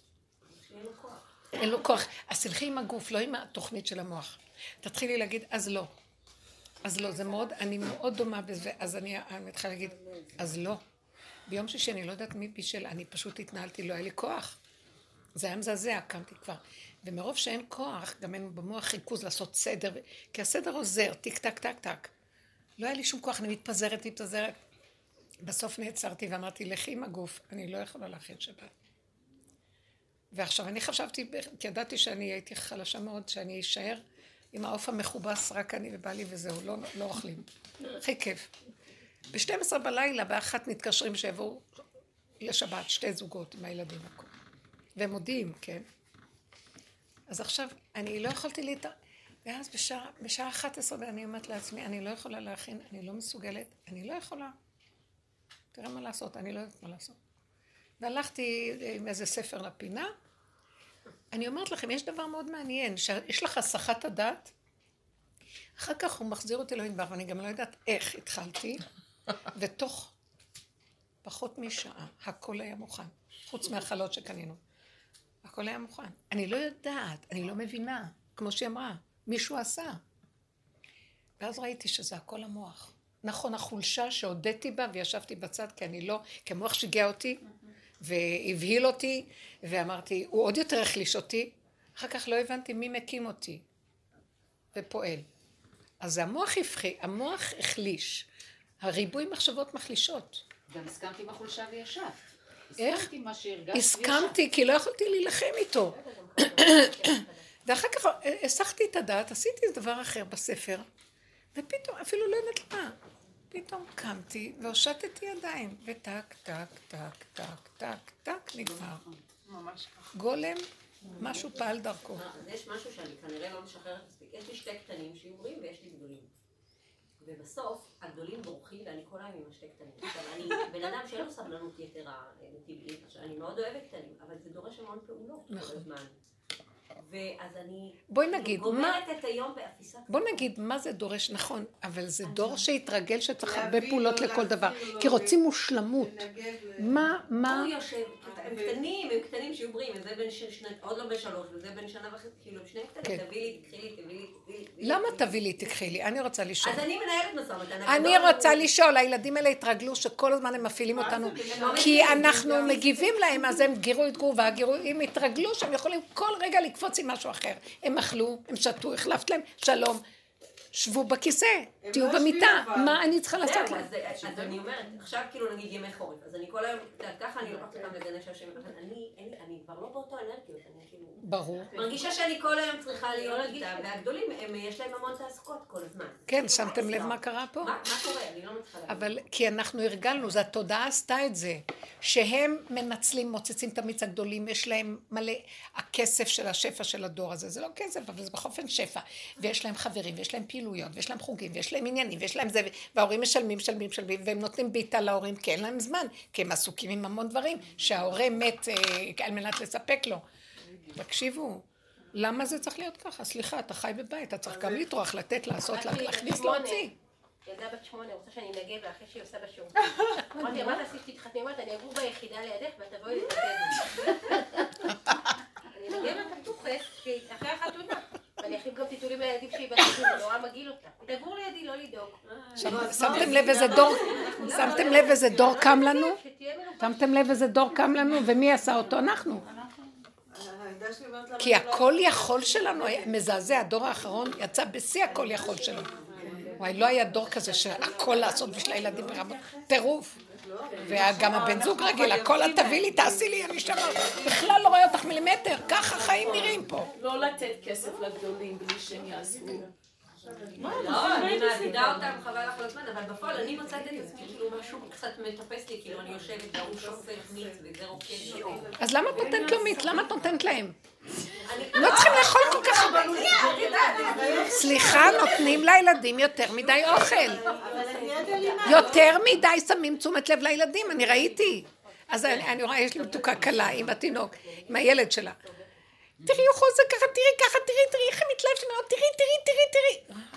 אין לו כוח, אז תלכי עם הגוף, לא עם התוכנית של המוח. תתחילי להגיד, אז לא. אז לא, זה מאוד, אני מאוד דומה בזה, אז אני מתחילה להגיד, אז לא. ביום שישי, אני לא יודעת מי בישל, אני פשוט התנהלתי, לא היה לי כוח. זה היה מזעזע, קמתי כבר. ומרוב שאין כוח, גם אין במוח חיכוז לעשות סדר, כי הסדר עוזר, טיק טק טק טק. לא היה לי שום כוח, אני מתפזרת. בסוף נעצרתי ואמרתי, לכי עם הגוף, אני לא יכולה להכין שבת. ועכשיו אני חשבתי, כי ידעתי שאני הייתי חלשה מאוד, שאני אשאר עם העוף המכובס, רק אני ובעלי וזהו, לא אוכלים. הכי כיף. ב-12 בלילה, באחת מתקשרים שיבואו לשבת, שתי זוגות עם הילדים. והם מודיעים, כן? אז עכשיו, אני לא יכולתי להתאר... ואז בשעה 11 אני אומרת לעצמי, אני לא יכולה להכין, אני לא מסוגלת, אני לא יכולה. תראה מה לעשות, אני לא יודעת מה לעשות. והלכתי עם איזה ספר לפינה, אני אומרת לכם, יש דבר מאוד מעניין, שיש לך הסחת הדעת, אחר כך הוא מחזיר אותי לא ידבר, ואני גם לא יודעת איך התחלתי, ותוך פחות משעה, הכל היה מוכן, חוץ מהחלות שקנינו, הכל היה מוכן. אני לא יודעת, אני לא מבינה, כמו שהיא אמרה, מישהו עשה. ואז ראיתי שזה הכל המוח. נכון, החולשה שעודתי בה וישבתי בצד, כי אני לא, כי המוח שיגע אותי, והבהיל אותי, ואמרתי, הוא עוד יותר החליש אותי, אחר כך לא הבנתי מי מקים אותי, ופועל. אז המוח החליש, הריבוי מחשבות מחלישות. גם הסכמתי עם החולשה וישבת. הסכמתי מה שהרגשתי. הסכמתי, כי לא יכולתי להילחם איתו. ואחר כך הסחתי את הדעת, עשיתי דבר אחר בספר, ופתאום, אפילו לא יודעת מה. פתאום קמתי והושטתי ידיים, וטק, טק, טק, טק, טק, טק, נגמר. ממש ככה. גולם, משהו פעל דרכו. אז יש משהו שאני כנראה לא משחררת מספיק. יש לי שתי קטנים שיעורים ויש לי גדולים. ובסוף, הגדולים בורחים ואני כל היום עם השתי קטנים. אני בן אדם שאין לו סבלנות יתרה, אני מאוד אוהבת קטנים, אבל זה דורש המון פעולות. נכון. ואז אני גומרת את היום באפיסת... בוא נגיד מה זה דורש, נכון, אבל זה דור שהתרגל שצריך הרבה פעולות לכל דבר, כי רוצים מושלמות. מה... הוא יושב, הם קטנים שיוברים, וזה בין שנתיים, עוד לא ב3, וזה בין שנה וחצי, כאילו, שני קטנים, תביא לי, למה תביא לי, תקחי לי? אני רוצה לשאול. אז אני מנהלת מסורת. אני רוצה לשאול, הילדים האלה התרגלו שכל הזמן הם מפעילים אותנו, כי אנחנו מגיבים להם, אז הם גירו את גרובה, הם התרגלו שהם יכולים כל רגע לקפוץ עם משהו אחר. הם אכלו, הם שתו, החלפת להם, שלום. שבו בכיסא, תהיו במיטה, מה אני צריכה לעשות להם? אז אני אומרת, עכשיו כאילו נגיד ימי חורף, אז אני כל היום, ככה אני לוקחת אותם לגנש השם, אני כבר לא באותו אנרגיות, אני כאילו... ברור. מרגישה שאני כל היום צריכה להיות איתה, והגדולים, יש להם המון תעסוקות כל הזמן. כן, שמתם לב מה קרה פה? מה קורה? אני לא מצליחה להם. אבל כי אנחנו הרגלנו, זו התודעה עשתה את זה, שהם מנצלים, מוצצים את המיץ הגדולים, יש להם מלא הכסף של השפע של הדור הזה, זה לא כסף, אבל זה בחופן שפע, ויש להם חברים, ויש להם פעילויות, ויש להם חוגים, ויש להם עניינים, ויש להם זה, וההורים משלמים, משלמים, משלמים, והם נותנים ביטה להורים, כי אין להם זמן, כי הם עסוקים עם המון דברים, שההורה מת על מנת לספק לו. תקשיבו, למה זה צריך להיות ככה? סליחה, אתה חי בבית, אתה צריך גם לטרוח, לתת, לעשות, להכניס, להוציא. ילדה בת 8, רוצה שאני אנגב לה אחרי שהיא עושה בשיעור. אמרתי, מה תעשי שתתחתני? אמרת, אני אגור ביחידה לידך ואת תבואי להתחתן. אני אנגב לה תפוחס אחרי החתונה. ואני אחים גם טיטולים לילדים שהיא בתחתון, נורא מגיל אותה. תגור לידי, לא לדאוג. שמתם לב איזה דור קם לנו? שמתם לב איזה דור קם לנו? ומי עשה אותו? אנחנו. כי הכל יכול שלנו, מזעזע, הדור האחרון יצא בשיא הכל יכול שלנו. וואי, לא היה דור כזה שהכל לעשות בשביל הילדים ברמות, טירוף. וגם הבן זוג רגיל, הכל את תביא לי, תעשי לי, אני שמה, בכלל לא רואה אותך מילימטר, ככה חיים נראים פה. לא לתת כסף לגדולים בלי שהם יעשו. לא, אני מעדידה אותם, חבל לך לא זמן, אבל בפועל אני מוצאת את זה, כאילו משהו קצת מטפס לי, כאילו אני יושבת, והוא שופך מיץ וזה רוקד שעור. אז למה את נותנת לו מיץ? למה את נותנת להם? לא צריכים לאכול כל כך הרבה. סליחה, נותנים לילדים יותר מדי אוכל. יותר מדי שמים תשומת לב לילדים, אני ראיתי. אז אני רואה, יש לי מתוקה קלה עם התינוק, עם הילד שלה. תראי, הוא חוזק ככה, תראי ככה, תראי, איך המתלהב שלנו, תראי.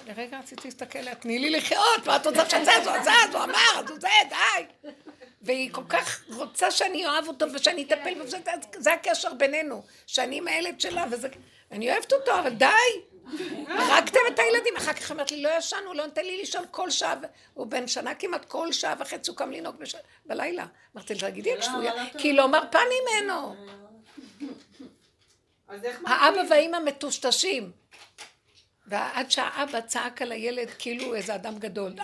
לרגע רציתי להסתכל לה, תני לי לחיות, מה את רוצה שזה, זו אמר, זה, די. והיא כל כך רוצה שאני אוהב אותו ושאני אטפל, זה הקשר בינינו, שאני עם הילד שלה, ואני אוהבת אותו, אבל די. הרגתם את הילדים, אחר כך אמרת לי, לא ישנו, לא נתן לי לישון כל שעה, הוא בן שנה כמעט כל שעה וחצי, הוא קם לנהוג בלילה. אמרתי לה, תגידי, כי לא מרפה ממנו. האבא והאמא מטושטשים, ועד שהאבא צעק על הילד כאילו איזה אדם גדול, די,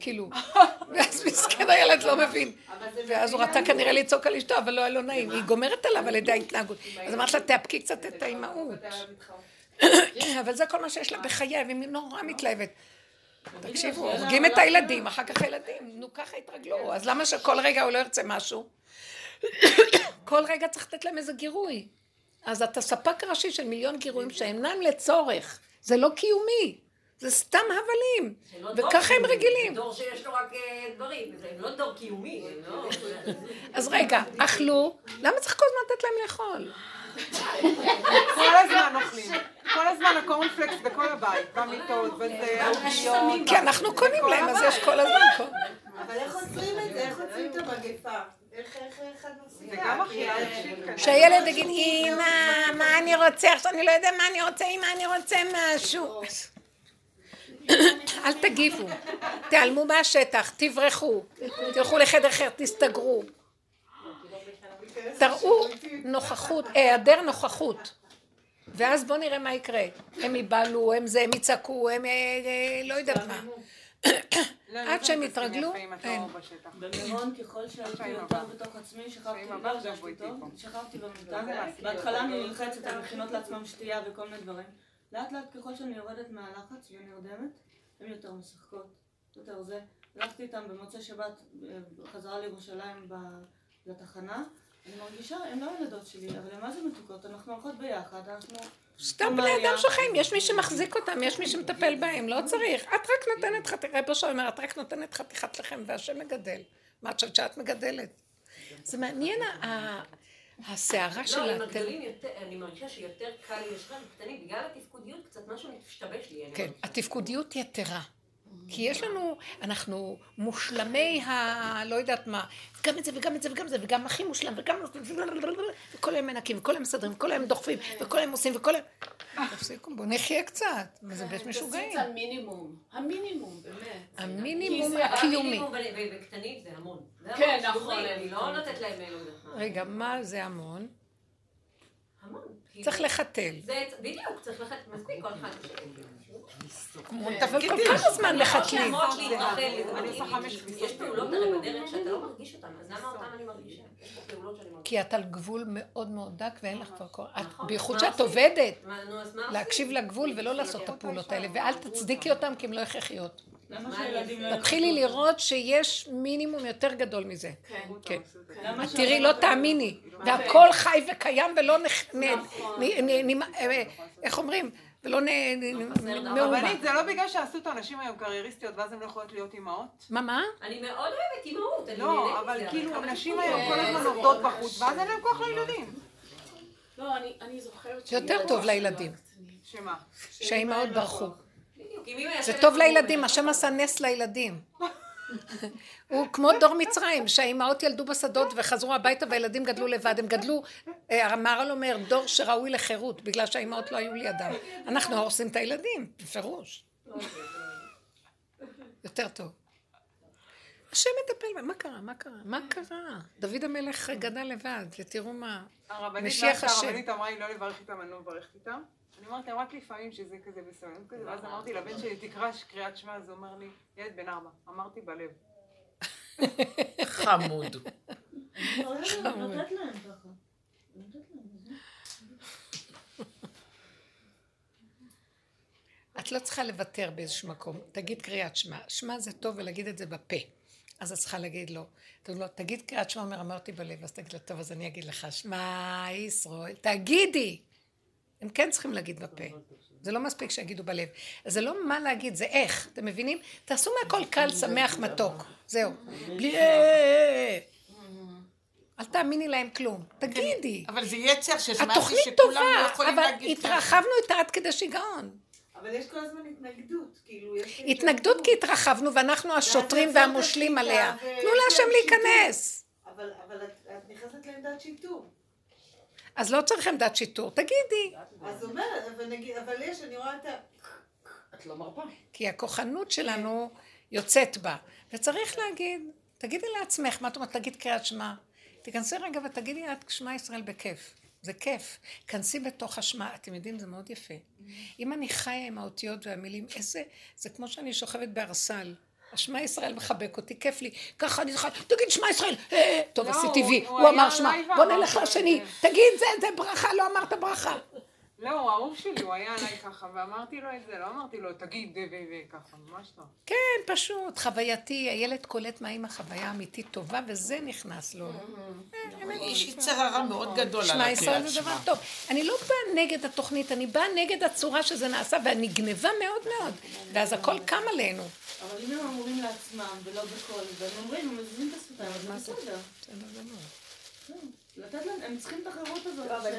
כאילו, ואז מסכן הילד לא מבין, ואז הוא רצה כנראה לצעוק על אשתו, אבל לא היה לו נעים, היא גומרת עליו על ידי ההתנהגות, אז אמרת לה תאפקי קצת את האימהות, אבל זה כל מה שיש לה בחייה, והיא נורא מתלהבת. תקשיבו, הורגים את הילדים, אחר כך הילדים, נו ככה התרגלו, אז למה שכל רגע הוא לא ירצה משהו? כל רגע צריך לתת להם איזה גירוי. אז אתה ספק ראשי של מיליון גירויים שאינם לצורך, זה לא קיומי, זה סתם הבלים, וככה הם רגילים. זה דור שיש לו רק דברים, זה לא דור קיומי. אז רגע, אכלו, למה צריך כל הזמן לתת להם לאכול? כל הזמן אוכלים, כל הזמן הקורנפלקס בכל הבית, במיטות, בזה... כי אנחנו קונים להם, אז יש כל הזמן. אבל איך עוצרים את זה? איך עוצרים את המגפה? איך זה גם אחייה שהילד יגיד אמא מה אני רוצה עכשיו אני לא יודע מה אני רוצה אמא אני רוצה משהו אל תגיבו תיעלמו מהשטח תברחו תלכו לחדר אחר תסתגרו תראו נוכחות היעדר נוכחות ואז בוא נראה מה יקרה הם יבלו הם זה הם יצעקו הם לא יודעת מה עד שהם יתרגלו, אין. במירון, ככל שהייתי יותר בתוך עצמי, שכבתי במיטה, בהתחלה אני נלחצת על מכינות לעצמם שתייה וכל מיני דברים. לאט לאט, ככל שאני יורדת מהלחץ ואני נרדמת, הן יותר משחקות, יותר זה. הלכתי איתם במוצאי שבת, חזרה לירושלים לתחנה, אני מרגישה, הן לא ילדות שלי, אבל מה זה מתוקות? אנחנו הולכות ביחד, אנחנו... סתם בני אדם שחיים, יש מי שמחזיק אותם, יש מי שמטפל בהם, לא צריך. את רק נותנת חתיכת, רבו שאומר, את רק נותנת חתיכת לכם, והשם מגדל. מה את חושבת שאת מגדלת? זה מעניין, הסערה של... לא, עם הגדולים יותר, אני מרגישה שיותר קל ישרם, קטנים, בגלל התפקודיות, קצת משהו משתבש לי. כן, התפקודיות יתרה. כי יש לנו, אנחנו מושלמי ה... לא יודעת מה, גם את זה וגם את זה וגם את זה, וגם הכי מושלם, וגם... וכל הם מנקים, וכל הם מסדרים, וכל הם דוחפים, וכל הם עושים, וכל הם... תפסיקו, בוא נחיה קצת, מה זה בית משוגעים. תעשי את המינימום, המינימום, באמת. המינימום הקיומי. המינימום בקטנים זה המון. כן, נכון. אני לא נותנת להם אלו לך. רגע, מה זה המון? המון. צריך לחתל. בדיוק, צריך לחתל, מספיק כל אחד. תפקידים. כמה זמן מחכים? יש פעולות הרי בדרך שאתה לא מרגיש אותן, אז למה אותן אני מרגישה? יש פה פעולות שאני מרגישה. כי את על גבול מאוד מאוד דק ואין לך כבר קורא. בייחוד שאת עובדת, להקשיב לגבול ולא לעשות את הפעולות האלה, ואל תצדיקי אותן כי הן לא הכרחיות. תתחילי לראות שיש מינימום יותר גדול מזה. כן. תראי, לא תאמיני. והכל חי וקיים ולא איך אומרים? ולא מאומה. אבל זה לא בגלל שעשו את האנשים היום קרייריסטיות ואז הן לא יכולות להיות אימהות? מה? אני מאוד אוהבת אימהות. לא, אבל כאילו הנשים היום כל הזמן עובדות בחוץ ואז אין להם כוח לילדים. לא, אני זוכרת ש... יותר טוב לילדים. שמה? שהאימהות ברחו. זה טוב לילדים, השם עשה נס לילדים. הוא כמו דור מצרים, שהאימהות ילדו בשדות וחזרו הביתה והילדים גדלו לבד, הם גדלו, המהר"ל אומר, דור שראוי לחירות, בגלל שהאימהות לא היו לידם. אנחנו הורסים את הילדים, בפירוש. יותר טוב. השם מטפל, מה קרה? דוד המלך גדל לבד, ותראו מה, משיח השם. הרבנית אמרה לי לא לברך איתם, אני לא מברכת איתם. אני אמרתי, רק לפעמים שזה כזה בסויון כזה, ואז אמרתי לבן שלי, תקרא קריאת שמע, אז הוא אומר לי, ילד בן 4, אמרתי בלב. חמוד. חמוד. את לא צריכה לוותר באיזשהו מקום, תגיד קריאת שמע, שמע זה טוב ולהגיד את זה בפה, אז את צריכה להגיד לו, תגיד קריאת שמע, אומר, אמרתי בלב, אז תגיד לו, טוב, אז אני אגיד לך, שמע ישראל, תגידי. הם כן צריכים להגיד בפה, זה לא מספיק שיגידו בלב, זה לא מה להגיד, זה איך, אתם מבינים? תעשו מהכל קל, שמח, מתוק, זהו, בלי אל תאמיני להם כלום, תגידי. אבל זה יצר ששמעתי שכולם לא יכולים להגיד. אבל התרחבנו איתה עד כדי שיגעון. אבל יש כל הזמן התנגדות, כאילו יש... התנגדות כי התרחבנו ואנחנו השוטרים והמושלים עליה, תנו להשם להיכנס. אבל את נכנסת לעמדת שיטור. אז לא צריך עמדת שיטור, תגידי. אז אומרת, אבל יש, אני רואה את ה... את לא מרפה. כי הכוחנות שלנו יוצאת בה. וצריך להגיד, תגידי לעצמך, מה את אומרת, תגיד קריאת שמע. תיכנסי רגע ותגידי את שמע ישראל בכיף. זה כיף. כנסי בתוך השמע, אתם יודעים, זה מאוד יפה. אם אני חיה עם האותיות והמילים, איזה... זה כמו שאני שוכבת בהרסל. שמע ישראל מחבק אותי, כיף לי, ככה אני צריכה, תגיד שמע ישראל, טוב, עשי טבעי, הוא אמר שמע, בוא נלך לשני, תגיד זה ברכה, לא אמרת ברכה. לא, האהוב שלי, הוא היה עליי ככה, ואמרתי לו את זה, לא אמרתי לו, תגיד וככה, ממש לא. כן, פשוט, חווייתי, הילד קולט מה עם החוויה האמיתית טובה, וזה נכנס לו. יש יצר הרע מאוד גדול על הקריאת שמע. שמע ישראל זה דבר טוב. אני לא באה נגד התוכנית, אני באה נגד הצורה שזה נעשה, ואני גנבה מאוד מאוד, ואז הכל קם עלינו. אבל אם הם אמורים לעצמם, ולא בכל, והם אומרים, הם מזיזים את הספתיים, אז מה זה בסדר? בסדר גמור. לתת להם, הם צריכים את החירות הזאת. לא, אבל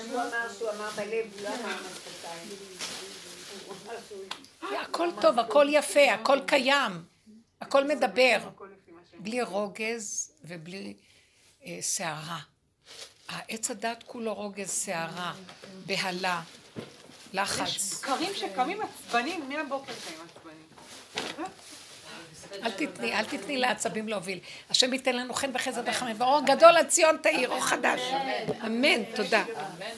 שהוא אמר, בלב, הוא לא אמר מהספתיים. הכל טוב, הכל יפה, הכל קיים, הכל מדבר. בלי רוגז ובלי שערה. העץ הדת כולו רוגז, שערה, בהלה, לחץ. יש בקרים שקמים עצבנים, מהבוקר קיים עצבנים. אל תתני לעצבים להוביל. השם ייתן לנו חן וחסד ורחמים ואור גדול על ציון תאיר, אור חדש. אמן, תודה.